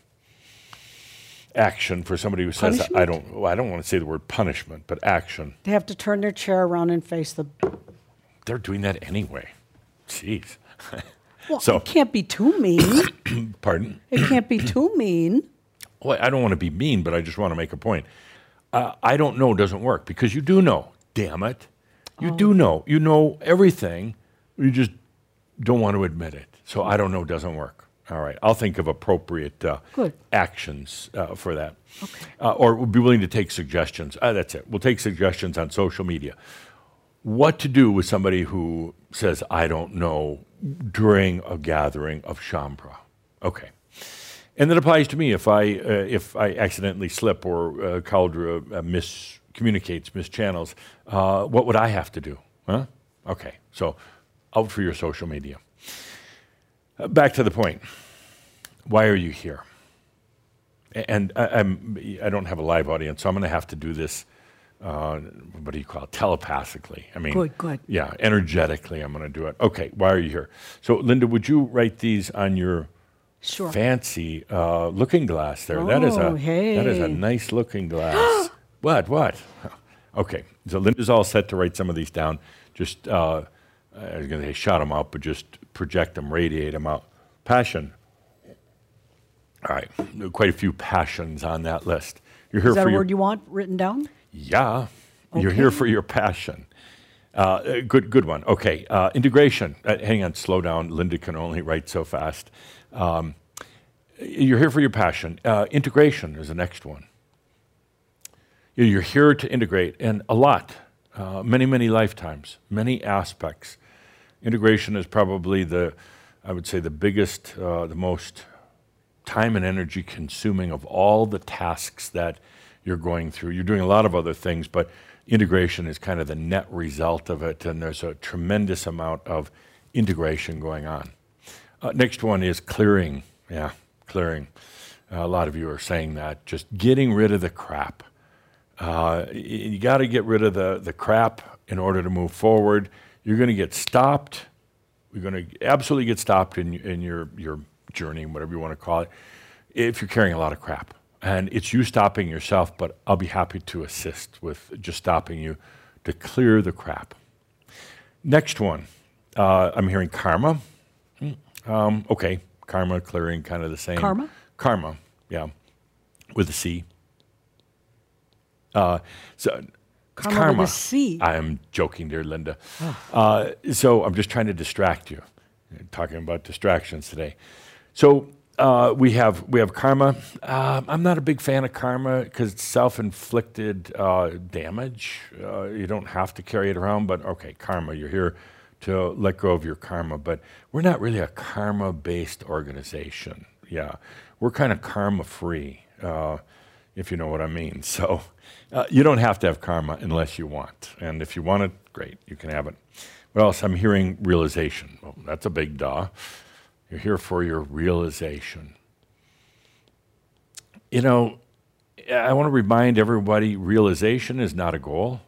action for somebody who says, I don't, well, I don't want to say the word punishment, but action. They have to turn their chair around and face the... They're doing that anyway. Jeez. Well, so, it can't be too mean. Pardon? It can't be too mean. Well, I don't want to be mean, but I just want to make a point. Uh, I don't know doesn't work, because you do know, damn it. You oh. do know. You know everything. You just don't want to admit it. So I don't know doesn't work. All right. I'll think of appropriate uh, actions uh, for that. Okay. Uh, or we'll be willing to take suggestions. Uh, that's it. We'll take suggestions on social media. What to do with somebody who says, I don't know, during a gathering of Shaumbra. Okay. And that applies to me if I, uh, if I accidentally slip or uh, Cauldre uh, miscommunicates, mischannels. Uh, what would I have to do? Huh? Okay. So out for your social media. Back to the point. Why are you here? And I, I'm, I don't have a live audience, so I'm going to have to do this, uh, what do you call it, telepathically. I mean, good, good. Yeah, energetically I'm going to do it. Okay, why are you here? So, Linda, would you write these on your sure. fancy uh, looking glass there? Oh, that is a, hey. That is a nice looking glass. What, what? Okay, so Linda's all set to write some of these down. Just, uh, I was going to say shout them out, but just... project them, radiate them out. Passion. All right, quite a few passions on that list. You're here. Is that for a your word you want written down? Yeah, okay. You're here for your passion. Uh, good, good one. Okay, uh, integration. Uh, hang on, slow down. Linda can only write so fast. Um, you're here for your passion. Uh, integration is the next one. You're here to integrate, and a lot, uh, many, many lifetimes, many aspects. Integration is probably the, I would say, the biggest, uh, the most time and energy consuming of all the tasks that you're going through. You're doing a lot of other things, but integration is kind of the net result of it, and there's a tremendous amount of integration going on. Uh, next one is clearing. Yeah, clearing. Uh, a lot of you are saying that. Just getting rid of the crap. Uh, you got to get rid of the, the crap in order to move forward. You're going to get stopped. You're going to absolutely get stopped in, in your, your journey, whatever you want to call it, if you're carrying a lot of crap. And it's you stopping yourself, but I'll be happy to assist with just stopping you to clear the crap. Next one, uh, I'm hearing karma. Um, okay, karma, clearing, kind of the same. Karma? Karma, yeah, with a C. Uh, so... Karma. I am joking, dear Linda. Oh. Uh, so I'm just trying to distract you. You're talking about distractions today. So uh, we have we have karma. Uh, I'm not a big fan of karma because it's self-inflicted uh, damage. Uh, you don't have to carry it around, but okay, karma. You're here to let go of your karma, but we're not really a karma-based organization. Yeah, we're kind of karma-free, uh, if you know what I mean. So. Uh, you don't have to have karma unless you want. And if you want it, great, you can have it. What else? I'm hearing realization. Well, that's a big duh. You're here for your realization. You know, I want to remind everybody, realization is not a goal.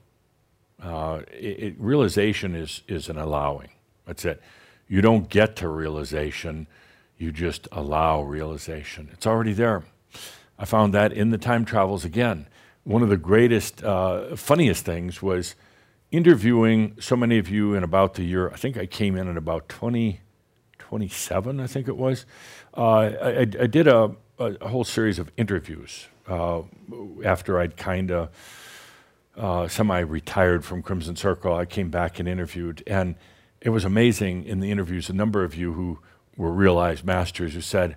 Uh, it, it, realization is, is an allowing. That's it. You don't get to realization. You just allow realization. It's already there. I found that in the time travels again. One of the greatest, uh, funniest things was interviewing so many of you in about the year, I think I came in at about twenty twenty-seven, I think it was. Uh, I, I did a, a whole series of interviews uh, after I'd kind of uh, semi-retired from Crimson Circle. I came back and interviewed, and it was amazing in the interviews, a number of you who were realized masters who said,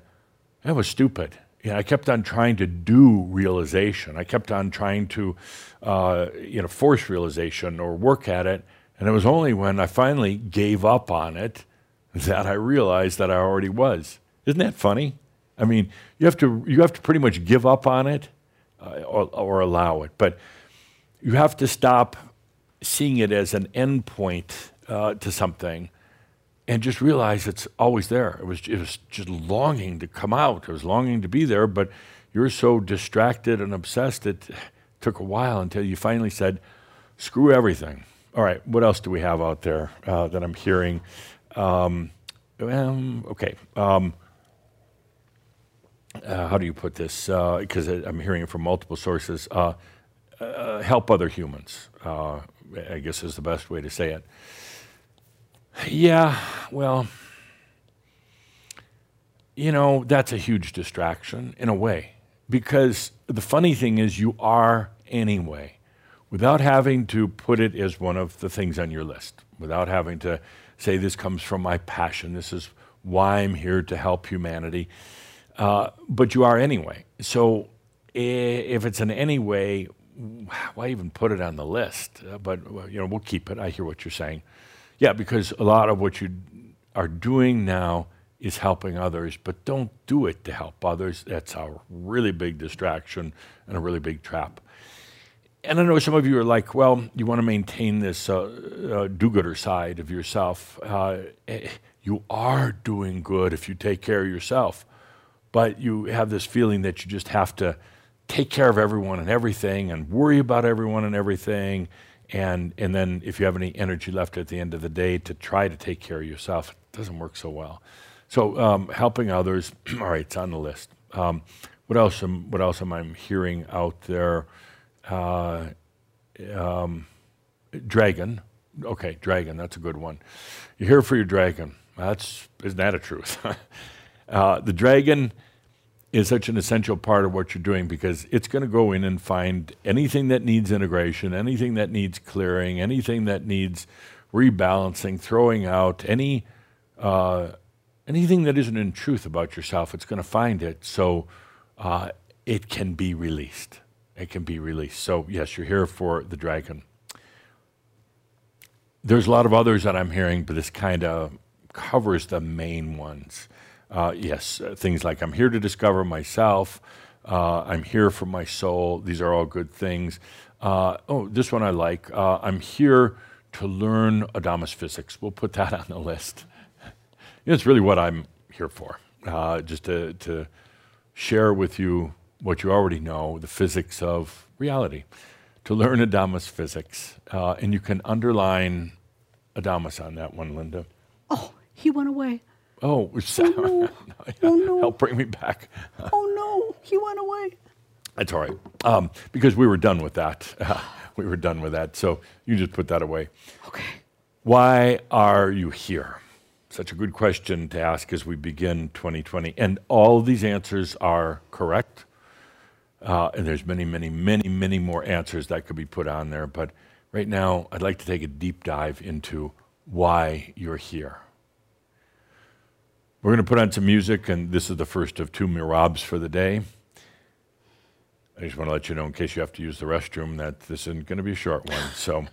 that was stupid. Yeah, I kept on trying to do realization. I kept on trying to, uh, you know, force realization or work at it. And it was only when I finally gave up on it that I realized that I already was. Isn't that funny? I mean, you have to you have to pretty much give up on it uh, or, or allow it. But you have to stop seeing it as an end point uh, to something. And just realize it's always there. It was, it was just longing to come out. It was longing to be there, but you're so distracted and obsessed, it took a while until you finally said, screw everything. All right, what else do we have out there uh, that I'm hearing? Um, um, okay. Um, uh, how do you put this? Because uh, I'm hearing it from multiple sources. Uh, uh, help other humans, uh, I guess is the best way to say it. Yeah, well, you know, that's a huge distraction in a way, because the funny thing is you are anyway, without having to put it as one of the things on your list, without having to say this comes from my passion, this is why I'm here to help humanity. Uh, but you are anyway. So if it's in any way, why even put it on the list? Uh, but you know, we'll keep it. I hear what you're saying. Yeah, because a lot of what you are doing now is helping others, but don't do it to help others. That's a really big distraction and a really big trap. And I know some of you are like, well, you want to maintain this uh, uh, do-gooder side of yourself. Uh, you are doing good if you take care of yourself, but you have this feeling that you just have to take care of everyone and everything and worry about everyone and everything. And, and then if you have any energy left at the end of the day to try to take care of yourself, it doesn't work so well. So um, helping others, all right, it's on the list. Um, what else am, what else am I hearing out there? Uh, um, dragon. Okay, dragon, that's a good one. You're here for your dragon. That's, isn't that a truth? uh, the dragon is such an essential part of what you're doing because it's going to go in and find anything that needs integration, anything that needs clearing, anything that needs rebalancing, throwing out, any... Uh, Anything that isn't in truth about yourself, it's going to find it, so uh, it can be released. It can be released. So, yes, you're here for the dragon. There's a lot of others that I'm hearing, but this kind of covers the main ones. Uh, yes, uh, things like I'm here to discover myself, uh, I'm here for my soul. These are all good things. Uh, oh, this one I like. Uh, I'm here to learn Adamus Physics. We'll put that on the list. It's really what I'm here for, uh, just to, to share with you what you already know, the physics of reality, to learn Adamus Physics. Uh, and you can underline Adamus on that one, Linda. Oh, he went away. Oh, so oh, no. no, yeah. oh, no. Help bring me back. Oh, no, he went away. That's all right, um, because we were done with that. Uh, we were done with that, so you just put that away. Okay. Why are you here? Such a good question to ask as we begin twenty twenty. And all these answers are correct. Uh, and there's many, many, many, many more answers that could be put on there. But right now, I'd like to take a deep dive into why you're here. We're going to put on some music, and this is the first of two mirabs for the day. I just want to let you know, in case you have to use the restroom, that this isn't going to be a short one. So...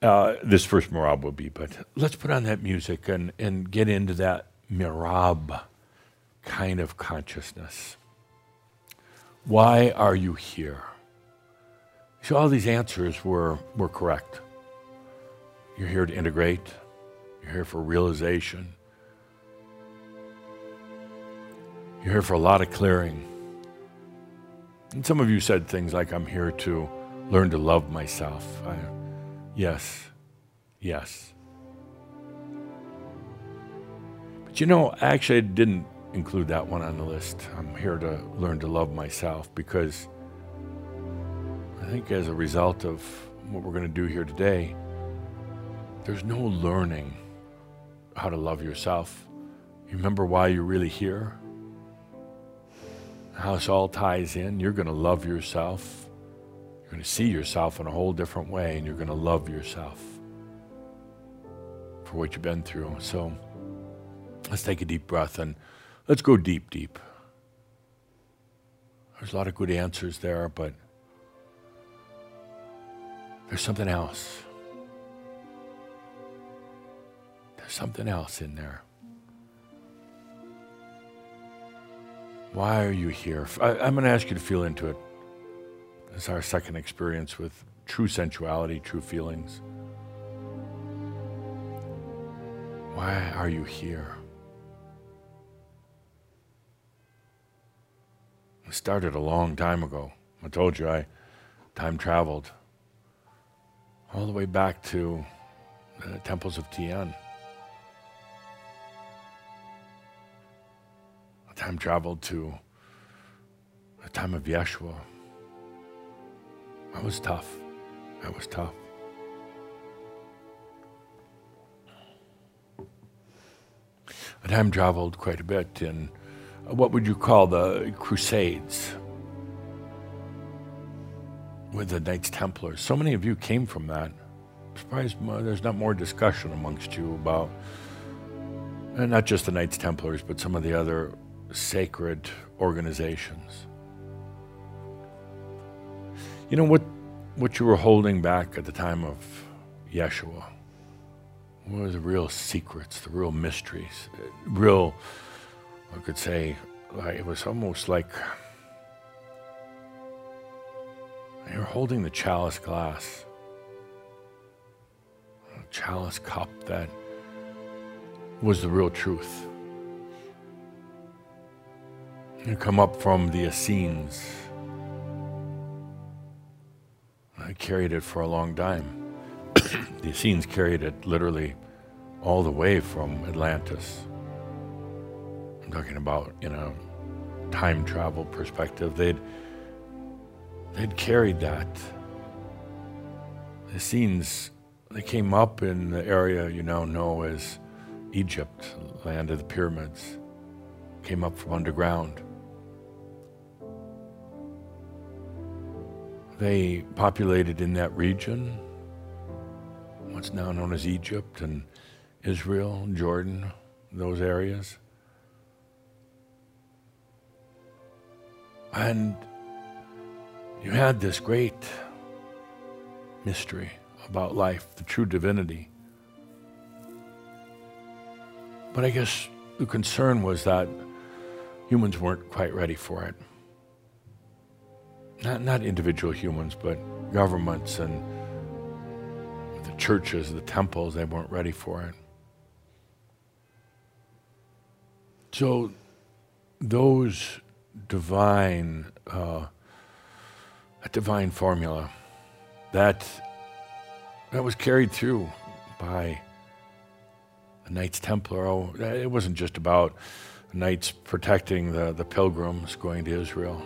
Uh, this first mirab will be, but let's put on that music and, and get into that mirab kind of consciousness. Why are you here? So all these answers were, were correct. You're here to integrate. You're here for realization. You're here for a lot of clearing. And some of you said things like, I'm here to learn to love myself. I, Yes, yes. But you know, I actually didn't include that one on the list. I'm here to learn to love myself because I think as a result of what we're going to do here today, there's no learning how to love yourself. You remember why you're really here? How this all ties in. You're going to love yourself. You're going to see yourself in a whole different way, and you're going to love yourself for what you've been through. So let's take a deep breath, and let's go deep, deep. There's a lot of good answers there, but there's something else. There's something else in there. Why are you here? I, I'm going to ask you to feel into it. It's our second experience with true sensuality, true feelings. Why are you here? It started a long time ago. I told you I time traveled all the way back to the temples of Tien. I time traveled to the time of Yeshua. That was tough. That was tough. I time traveled quite a bit in what would you call the Crusades with the Knights Templars. So many of you came from that. I'm surprised there's not more discussion amongst you about And not just the Knights Templars, but some of the other sacred organizations. You know what, what you were holding back at the time of Yeshua were the real secrets, the real mysteries, real, I could say, like, it was almost like you're holding the chalice glass, a chalice cup that was the real truth. You come up from the Essenes. I carried it for a long time. The Essenes carried it literally all the way from Atlantis. I'm talking about in a time travel perspective. They'd, they'd carried that. The Essenes, they came up in the area you now know as Egypt, land of the pyramids, came up from underground. They populated in that region, what's now known as Egypt and Israel, Jordan, those areas. And you had this great mystery about life, the true divinity. But I guess the concern was that humans weren't quite ready for it. Not, not individual humans, but governments and the churches, the temples, they weren't ready for it. So those divine, uh, that divine formula, that, that was carried through by the Knights Templar. Oh, it wasn't just about knights protecting the, the pilgrims going to Israel.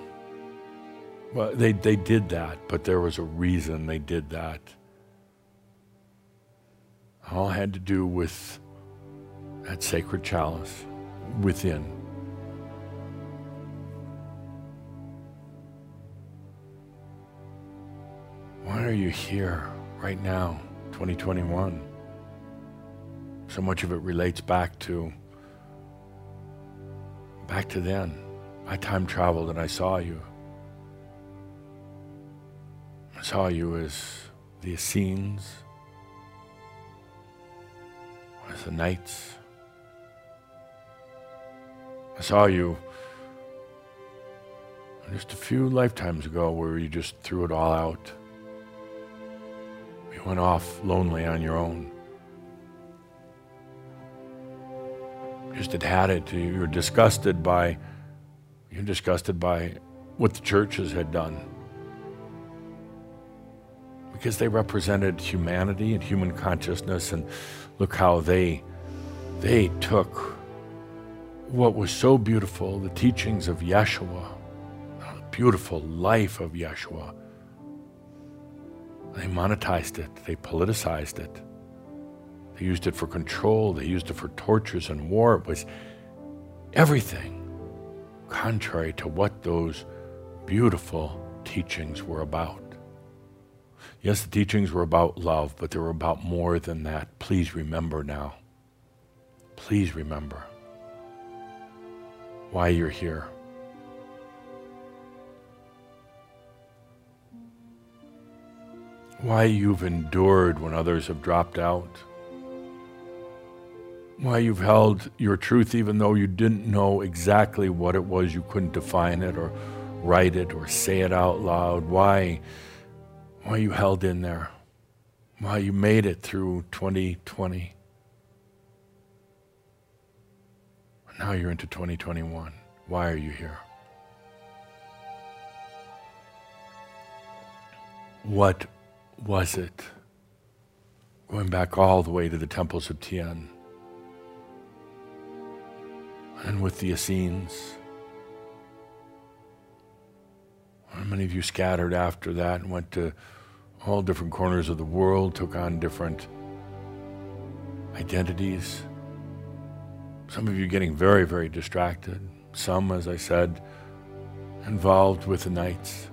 Well, they, they did that, but there was a reason they did that. All had to do with that sacred chalice within. Why are you here right now, twenty twenty-one? So much of it relates back to, back to then. I time traveled and I saw you. I saw you as the Essenes, as the Knights. I saw you just a few lifetimes ago where you just threw it all out. You went off lonely on your own. Just had had it. You were disgusted by, you were disgusted by what the churches had done, because they represented humanity and human consciousness, and look how they, they took what was so beautiful, the teachings of Yeshua, the beautiful life of Yeshua. They monetized it. They politicized it. They used it for control. They used it for tortures and war. It was everything contrary to what those beautiful teachings were about. Yes, the teachings were about love, but they were about more than that. Please remember now. Please remember why you're here. Why you've endured when others have dropped out. Why you've held your truth even though you didn't know exactly what it was. You couldn't define it or write it or say it out loud. Why, why you held in there. Why you made it through twenty twenty. Now you're into twenty twenty-one. Why are you here? What was it? Going back all the way to the temples of Tien. And with the Essenes. How many of you scattered after that and went to all different corners of the world, took on different identities? Some of you getting very, very distracted. Some, as I said, involved with the Knights.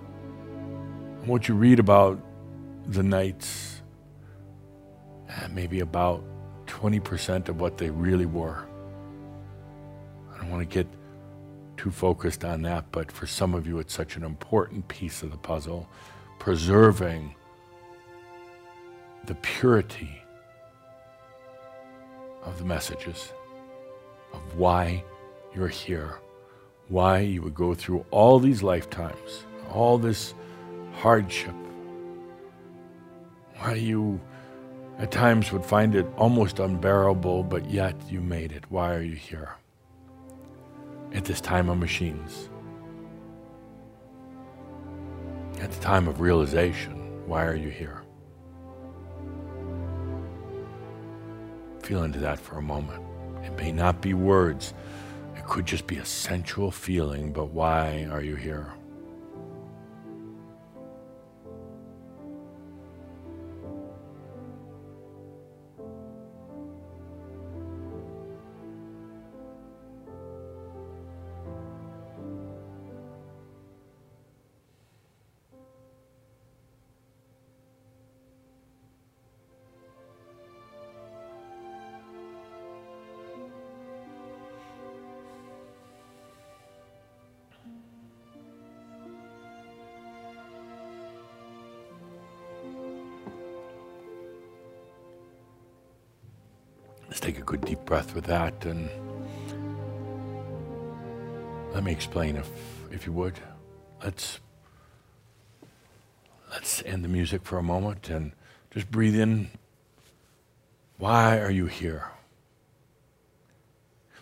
And what you read about the Knights, maybe about twenty percent of what they really were. don't want to get too focused on that, but for some of you, it's such an important piece of the puzzle, preserving the purity of the messages, of why you're here, why you would go through all these lifetimes, all this hardship, why you at times would find it almost unbearable, but yet you made it. Why are you here at this time of machines? At the time of realization, why are you here? Feel into that for a moment. It may not be words. It could just be a sensual feeling, but why are you here? Take a good deep breath with that, and let me explain, if if you would. Let's let's end the music for a moment and just breathe in. Why are you here?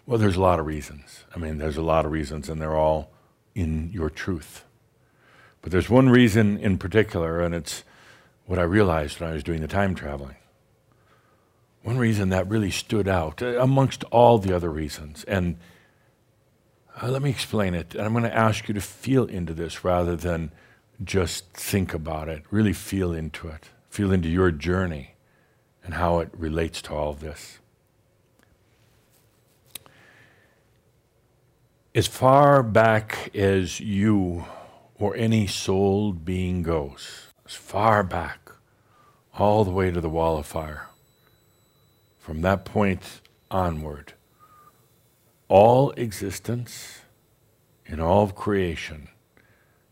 Well, there's a lot of reasons. I mean, there's a lot of reasons, and they're all in your truth. But there's one reason in particular, and it's what I realized when I was doing the time traveling. One reason that really stood out uh, amongst all the other reasons, and uh, let me explain it, and I'm going to ask you to feel into this rather than just think about it. Really feel into it. Feel into your journey and how it relates to all of this. As far back as you or any soul being goes, as far back, all the way to the Wall of Fire, from that point onward, all existence in all of creation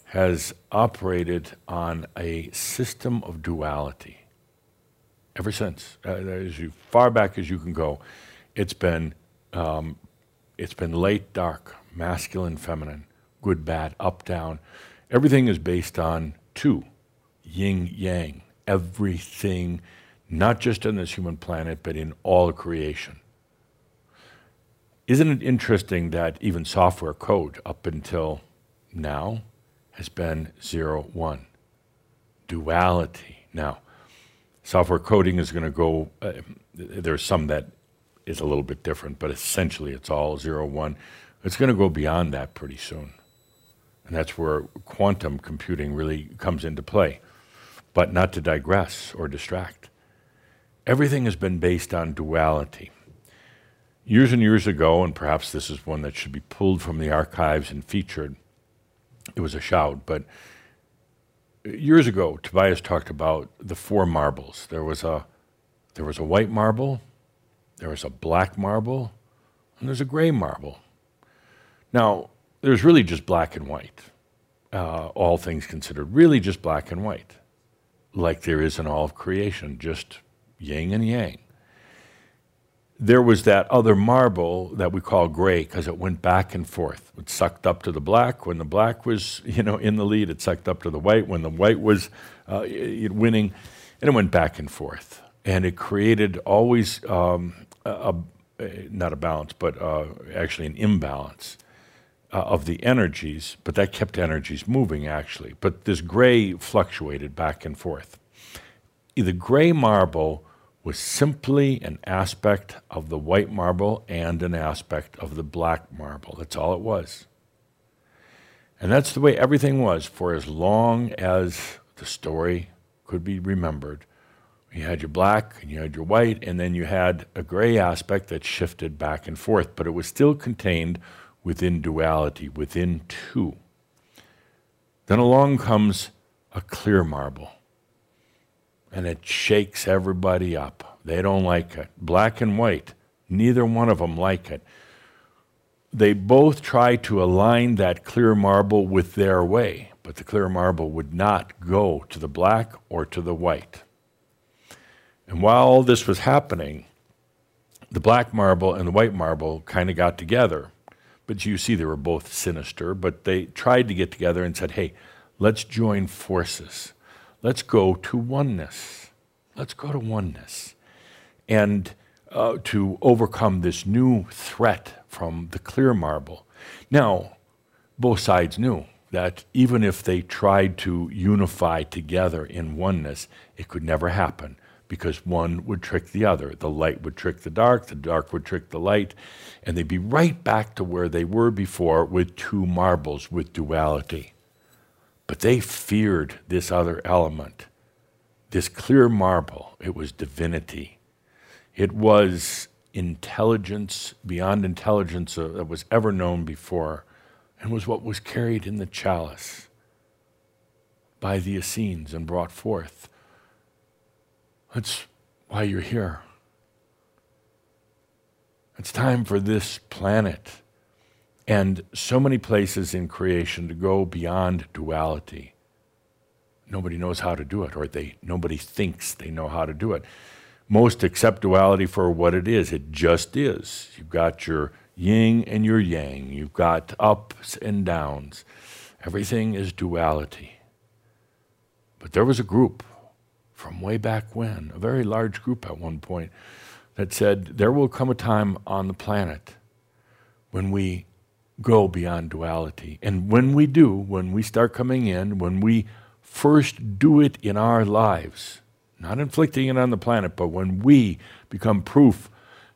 has operated on a system of duality. Ever since, uh, as you, far back as you can go, it's been um, it's been light, dark, masculine, feminine, good, bad, up, down. Everything is based on two, yin, yang. Everything. Not just on this human planet, but in all creation. Isn't it interesting that even software code up until now has been zero, one? Duality. Now, software coding is going to go, uh, there's some that is a little bit different, but essentially it's all zero, one. It's going to go beyond that pretty soon. And that's where quantum computing really comes into play. But not to digress or distract. Everything has been based on duality. Years and years ago, and perhaps this is one that should be pulled from the archives and featured, it was a shout, but years ago, Tobias talked about the four marbles. There was a, there was a white marble, there was a black marble, and there's a gray marble. Now, there's really just black and white, uh, all things considered, really just black and white, like there is in all of creation, just yin and yang. There was that other marble that we call gray because it went back and forth. It sucked up to the black. When the black was, you know, in the lead, it sucked up to the white. When the white was uh, it winning, and it went back and forth. And it created always, um, a, a, not a balance, but uh, actually an imbalance uh, of the energies, but that kept energies moving, actually. But this gray fluctuated back and forth. The gray marble was simply an aspect of the white marble and an aspect of the black marble. That's all it was. And that's the way everything was for as long as the story could be remembered. You had your black and you had your white, and then you had a gray aspect that shifted back and forth, but it was still contained within duality, within two. Then along comes a clear marble. And it shakes everybody up. They don't like it. Black and white, neither one of them like it. they both tried to align that clear marble with their way, but the clear marble would not go to the black or to the white. And while all this was happening, the black marble and the white marble kind of got together. But you see, they were both sinister, but they tried to get together and said, hey, let's join forces. Let's go to oneness. Let's go to oneness. And uh, to overcome this new threat from the clear marble. Now, both sides knew that even if they tried to unify together in oneness, it could never happen, because one would trick the other. The light would trick the dark, the dark would trick the light, and they'd be right back to where they were before with two marbles, with duality. But they feared this other element, this clear marble. It was divinity. It was intelligence beyond intelligence that was ever known before, and was what was carried in the chalice by the Essenes and brought forth. That's why you're here. It's time for this planet and so many places in creation to go beyond duality. Nobody knows how to do it, or they nobody thinks they know how to do it. Most accept duality for what it is. It just is. You've got your yin and your yang. You've got ups and downs. Everything is duality. But there was a group from way back when, a very large group at one point, that said, there will come a time on the planet when we go beyond duality. And when we do, when we start coming in, when we first do it in our lives, not inflicting it on the planet, but when we become proof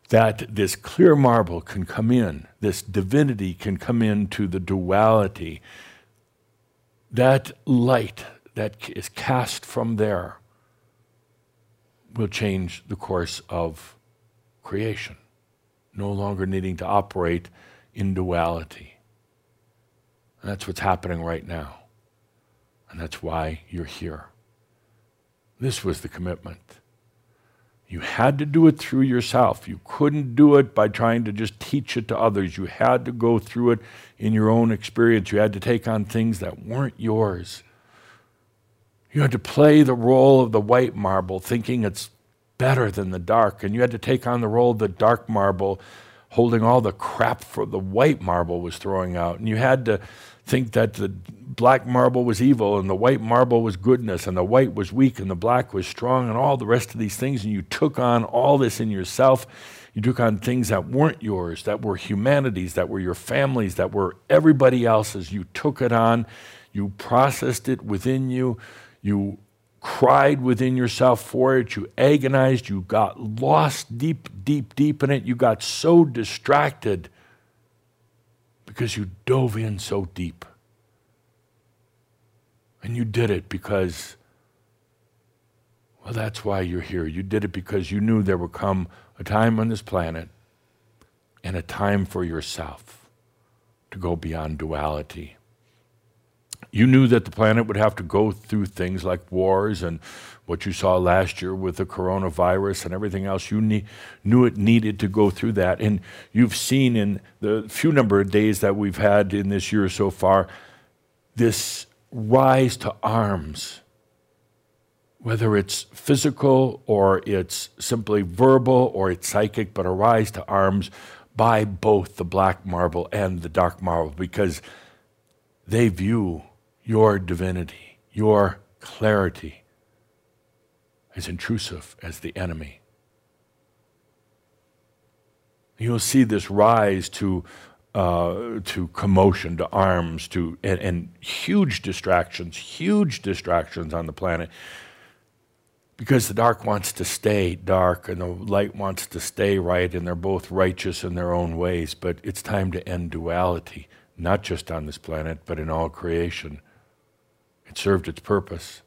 that this clear marble can come in, this divinity can come into the duality, that light that is cast from there will change the course of creation, no longer needing to operate in duality. And that's what's happening right now. And that's why you're here. This was the commitment. You had to do it through yourself. You couldn't do it by trying to just teach it to others. You had to go through it in your own experience. You had to take on things that weren't yours. You had to play the role of the white marble, thinking it's better than the dark. And you had to take on the role of the dark marble, holding all the crap for the white marble was throwing out. And you had to think that the black marble was evil, and the white marble was goodness, and the white was weak, and the black was strong, and all the rest of these things. And you took on all this in yourself. You took on things that weren't yours, that were humanity's, that were your family's, that were everybody else's. You took it on. You processed it within you. You cried within yourself for it. You agonized. You got lost deep, deep, deep in it. You got so distracted because you dove in so deep. And you did it because, well, that's why you're here. You did it because you knew there would come a time on this planet and a time for yourself to go beyond duality. You knew that the planet would have to go through things like wars and what you saw last year with the coronavirus and everything else. You ne- knew it needed to go through that. And you've seen in the few number of days that we've had in this year so far, this rise to arms, whether it's physical or it's simply verbal or it's psychic, but a rise to arms by both the black marble and the dark marble, because they view your divinity, your clarity, as intrusive as the enemy. You'll see this rise to uh, to commotion, to arms, to and, and huge distractions, huge distractions on the planet, because the dark wants to stay dark and the light wants to stay right, and they're both righteous in their own ways. But it's time to end duality, not just on this planet, but in all creation. It served its purpose.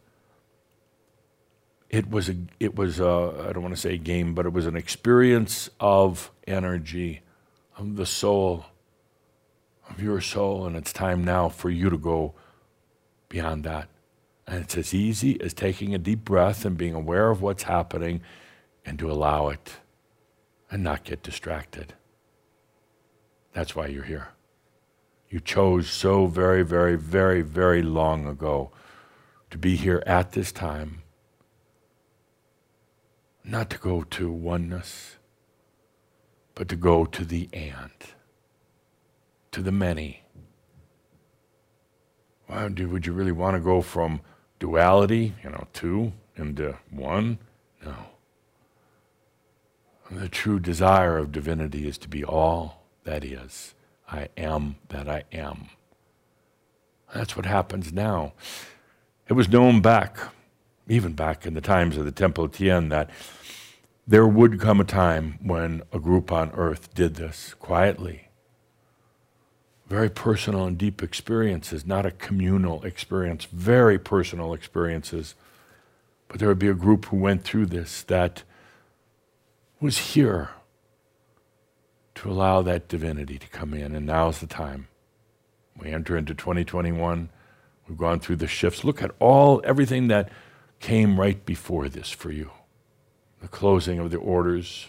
It was a, it was a, I don't want to say a game, but it was an experience of energy, of the soul, of your soul, and it's time now for you to go beyond that. And it's as easy as taking a deep breath and being aware of what's happening and to allow it and not get distracted. That's why you're here. You chose so very, very, very, very long ago to be here at this time, not to go to oneness, but to go to the and, to the many. Wow, dude, would you really want to go from duality, you know, two, into one? No. The true desire of divinity is to be all that is. I am that I am. That's what happens now. It was known back, even back in the times of the Temple of Tien, that there would come a time when a group on earth did this quietly. Very personal and deep experiences, not a communal experience, very personal experiences. But there would be a group who went through this that was here to allow that divinity to come in, and now's the time. We enter into twenty twenty-one, we've gone through the shifts. Look at all, everything that came right before this for you. The closing of the orders,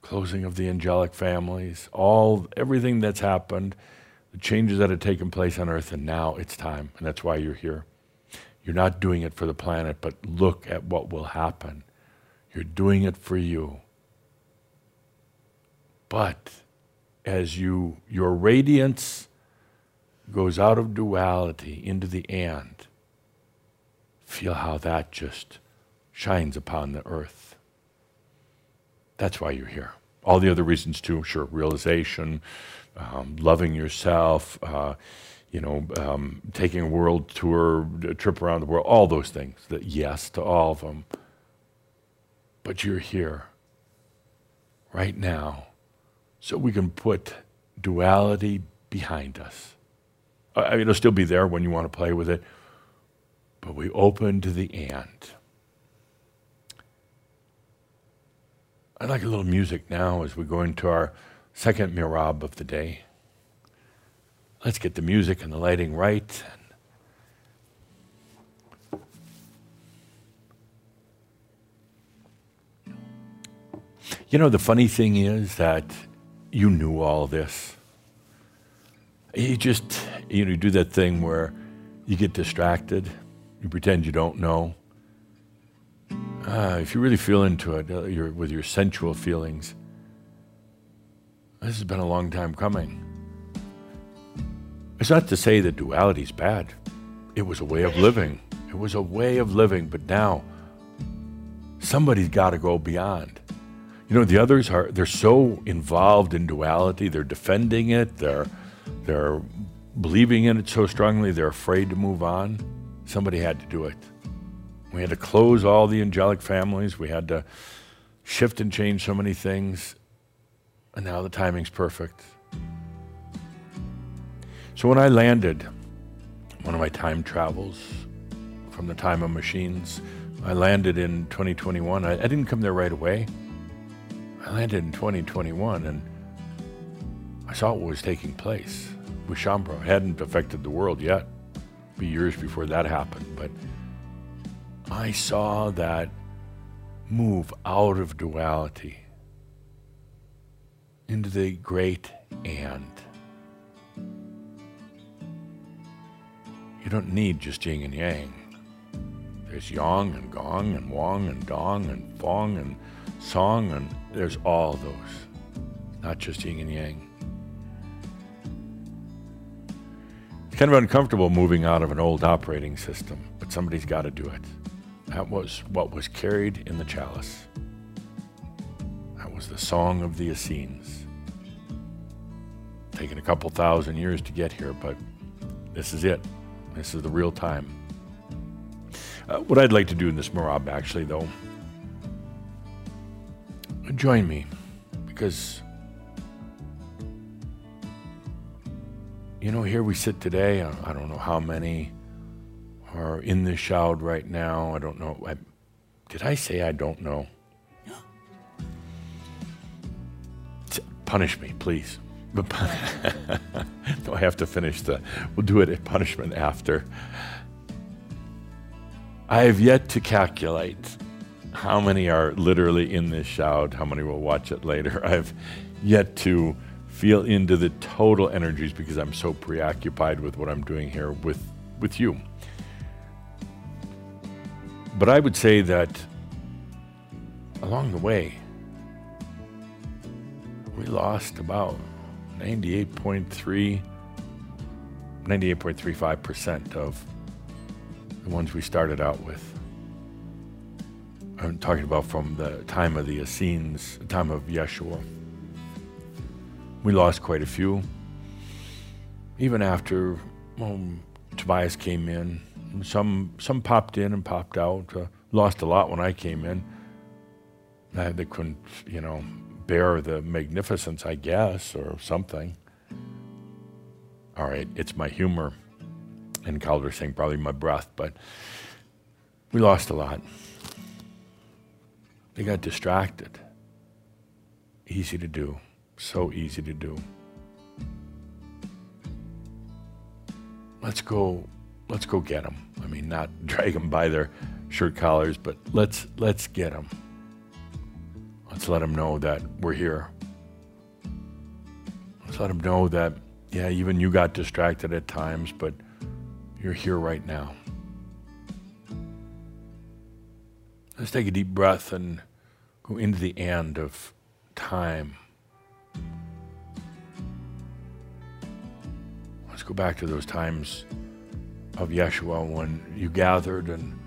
closing of the angelic families, all, everything that's happened, the changes that have taken place on earth, and now it's time, and that's why you're here. You're not doing it for the planet, but look at what will happen. You're doing it for you. But as you, your radiance goes out of duality into the and, feel how that just shines upon the earth. That's why you're here. All the other reasons too, sure, realization, um, loving yourself, uh, you know, um, taking a world tour, a trip around the world, all those things, that yes to all of them. But you're here right now so we can put duality behind us. I mean, it'll still be there when you want to play with it, but we open to the and. I'd like a little music now as we go into our second mirab of the day. Let's get the music and the lighting right. You know, the funny thing is that you knew all this. You just, you know, you do that thing where you get distracted. You pretend you don't know. Ah, if you really feel into it, uh, you're, with your sensual feelings, this has been a long time coming. It's not to say that duality is bad. It was a way of living. It was a way of living, but now somebody's got to go beyond. You know, the others are, they're so involved in duality, they're defending it, they're, they're believing in it so strongly, they're afraid to move on. Somebody had to do it. We had to close all the angelic families, we had to shift and change so many things, and now the timing's perfect. So when I landed, one of my time travels from the Time of Machines, I landed in twenty twenty-one. I, I didn't come there right away. I landed in twenty twenty-one, and I saw what was taking place with Shaumbra. It hadn't affected the world yet. It'd be years before that happened, but I saw that move out of duality into the great and. You don't need just yin and yang. There's yang and gong and wong and dong and fong and song, and there's all those, not just yin and yang. It's kind of uncomfortable moving out of an old operating system, but somebody's got to do it. That was what was carried in the chalice. That was the song of the Essenes. Taken a couple thousand years to get here, but this is it. This is the real time. Uh, what I'd like to do in this mirab, actually, though, join me, because you know, here we sit today. I don't know how many are in this shroud right now. I don't know. I, did I say I don't know? Punish me, please. But no, I have to finish the. We'll do it at punishment after. I have yet to calculate how many are literally in this shroud, how many will watch it later. I've yet to feel into the total energies, because I'm so preoccupied with what I'm doing here with, with you. But I would say that along the way, we lost about ninety-eight point three, ninety-eight point three five percent of the ones we started out with. I'm talking about from the time of the Essenes, the time of Yeshua. We lost quite a few. Even after well, Tobias came in, some some popped in and popped out. Uh, lost a lot when I came in. Uh, they couldn't, you know, bear the magnificence, I guess, or something. All right, it's my humor, and Cauldre saying probably my breath, but we lost a lot. They got distracted. Easy to do. So easy to do. Let's go, let's go get them. I mean, not drag them by their shirt collars, but let's let's get them. Let's let them know that we're here. Let's let them know that, yeah, even you got distracted at times, but you're here right now. Let's take a deep breath and go into the end of time. Let's go back to those times of Yeshua when you gathered, and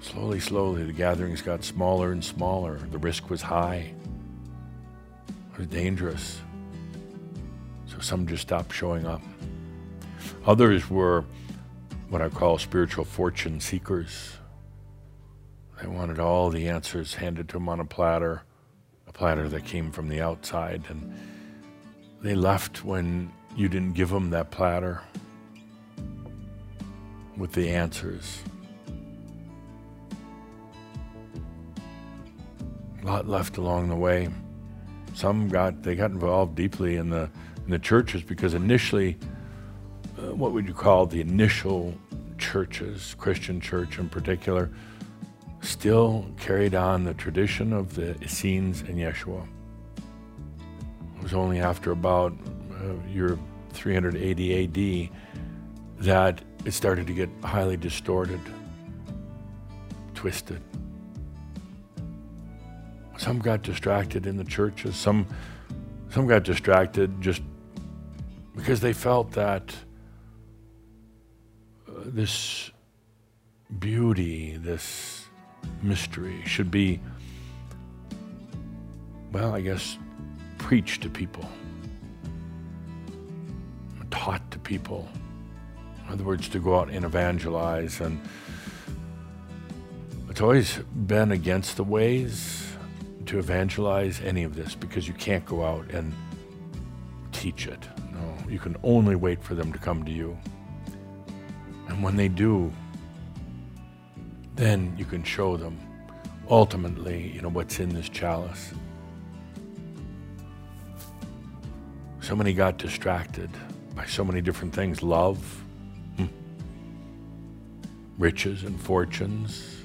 slowly, slowly, the gatherings got smaller and smaller. The risk was high. It was dangerous. So some just stopped showing up. Others were what I call spiritual fortune seekers. They wanted all the answers handed to them on a platter, a platter that came from the outside, and they left when you didn't give them that platter with the answers. A lot left along the way. Some got, they got involved deeply in the, in the churches, because initially, uh, what would you call the initial churches, Christian church in particular, still carried on the tradition of the Essenes and Yeshua. It was only after about uh, year three hundred eighty A D that it started to get highly distorted, twisted. Some got distracted in the churches, some, some got distracted just because they felt that uh, this beauty, this mystery should be, well, I guess, preached to people, taught to people. In other words, to go out and evangelize. And it's always been against the ways to evangelize any of this, because you can't go out and teach it. No, you can only wait for them to come to you. And when they do, then you can show them ultimately, you know, what's in this chalice. So many got distracted by so many different things. Love, hmm. riches and fortunes.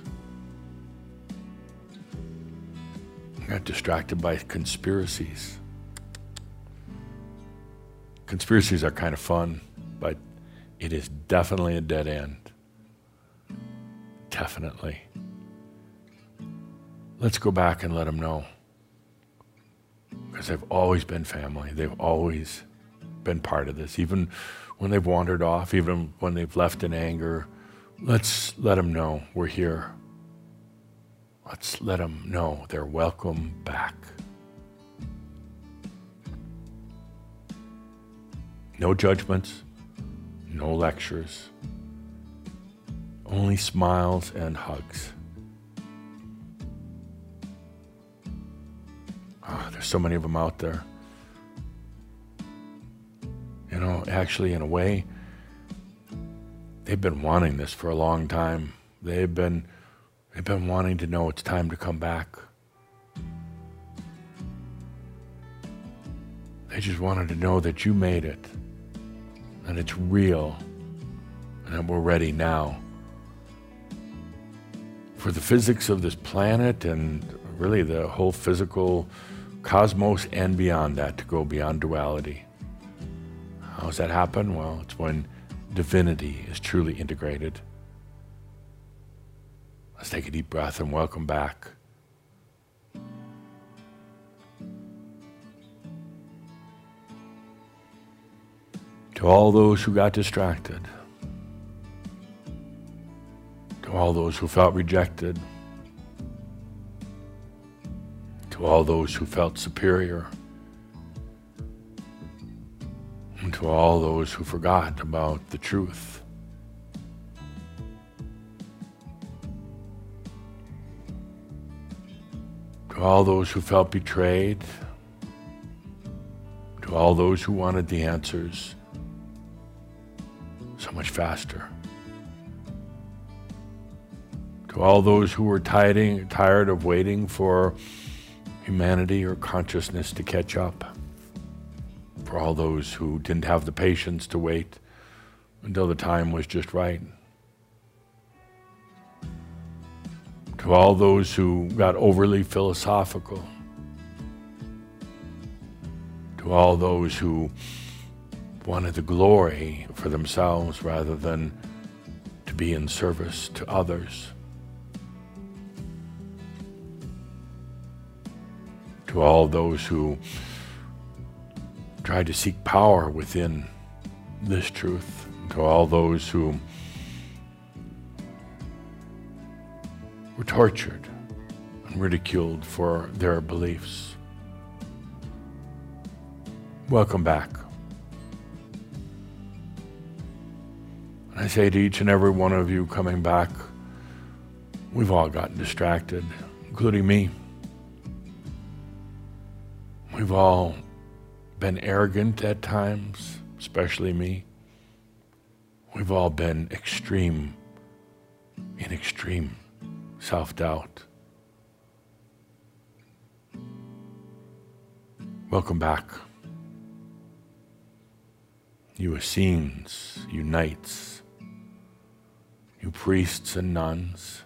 Got distracted by conspiracies. Conspiracies are kind of fun, but it is definitely a dead end. Definitely. Let's go back and let them know. Because they've always been family. They've always been part of this. Even when they've wandered off, even when they've left in anger, let's let them know we're here. Let's let them know they're welcome back. No judgments, no lectures, only smiles and hugs. Oh, there's so many of them out there. You know, actually, in a way, they've been wanting this for a long time. They've been They've been wanting to know it's time to come back. They just wanted to know that you made it, and it's real, and that we're ready now. For the physics of this planet and really the whole physical cosmos and beyond that, to go beyond duality. How does that happen? Well, it's when divinity is truly integrated. Let's take a deep breath and welcome back. To all those who got distracted, to all those who felt rejected, to all those who felt superior, and to all those who forgot about the truth. To all those who felt betrayed, to all those who wanted the answers so much faster, to all those who were tiding, tired of waiting for humanity or consciousness to catch up, for all those who didn't have the patience to wait until the time was just right, to all those who got overly philosophical, to all those who wanted the glory for themselves rather than to be in service to others, to all those who tried to seek power within this truth, to all those who were tortured and ridiculed for their beliefs. Welcome back. And I say to each and every one of you coming back, we've all gotten distracted, including me. We've all been arrogant at times, especially me. We've all been extreme, in extreme self-doubt. Welcome back. You Essenes, you Knights, you priests and nuns.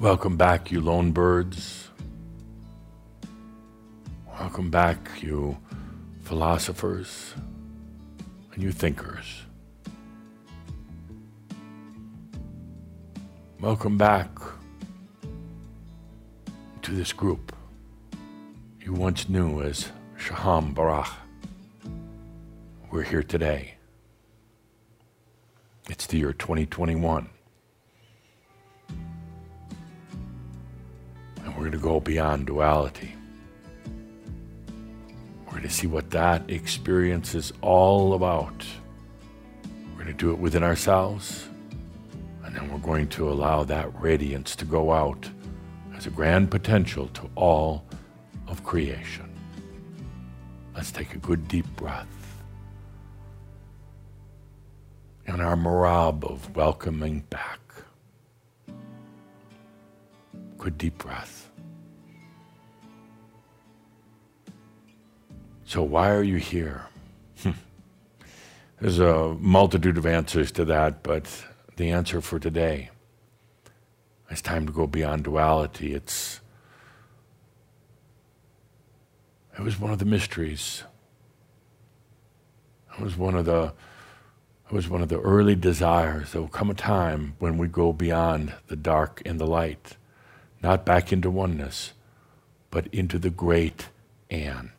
Welcome back, you lone birds. Welcome back, you philosophers and you thinkers. Welcome back to this group you once knew as Shaham Barakh. We're here today. It's the year twenty twenty-one. And we're going to go beyond duality. We're going to see what that experience is all about. We're going to do it within ourselves. And then we're going to allow that radiance to go out as a grand potential to all of creation. Let's take a good deep breath. And our marab of welcoming back. Good deep breath. So why are you here? There's a multitude of answers to that, but the answer for today. It's time to go beyond duality. It's, it was one of the mysteries. It was one of the, it was one of the early desires. There will come a time when we go beyond the dark and the light, not back into oneness, but into the great and.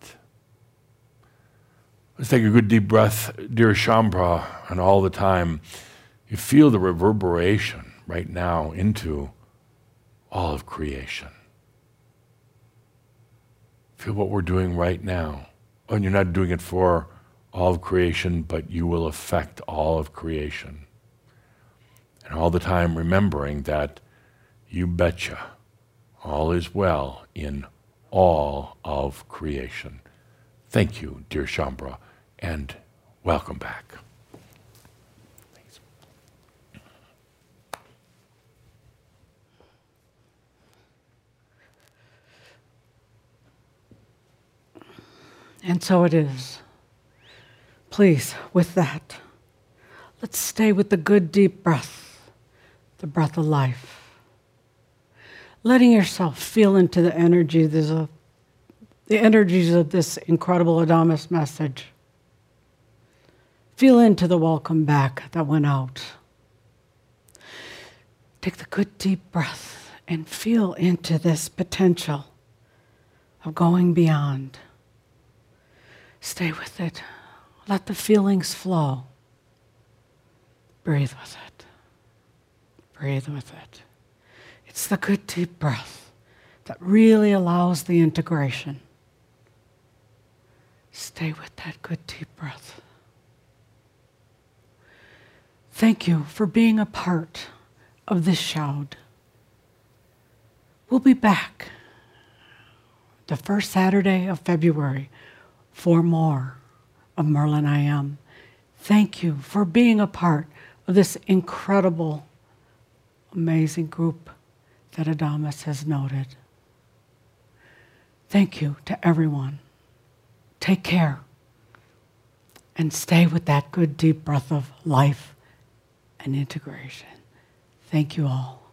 Let's take a good deep breath, dear Shaumbra, and all the time. You feel the reverberation right now into all of creation. Feel what we're doing right now. And you're not doing it for all of creation, but you will affect all of creation. And all the time remembering that you betcha all is well in all of creation. Thank you, dear Shaumbra, and welcome back. And so it is. Please, with that, let's stay with the good deep breath, the breath of life. letting yourself feel into the energy, there's a, the energies of this incredible Adamus message. Feel into the welcome back that went out. Take the good deep breath and feel into this potential of going beyond. Stay with it. Let the feelings flow. Breathe with it. Breathe with it. It's the good deep breath that really allows the integration. Stay with that good deep breath. Thank you for being a part of this Shoud. We'll be back the first Saturday of February for more of Merlin I Am. Thank you for being a part of this incredible, amazing group that Adamus has noted. Thank you to everyone. Take care and stay with that good deep breath of life and integration. Thank you all.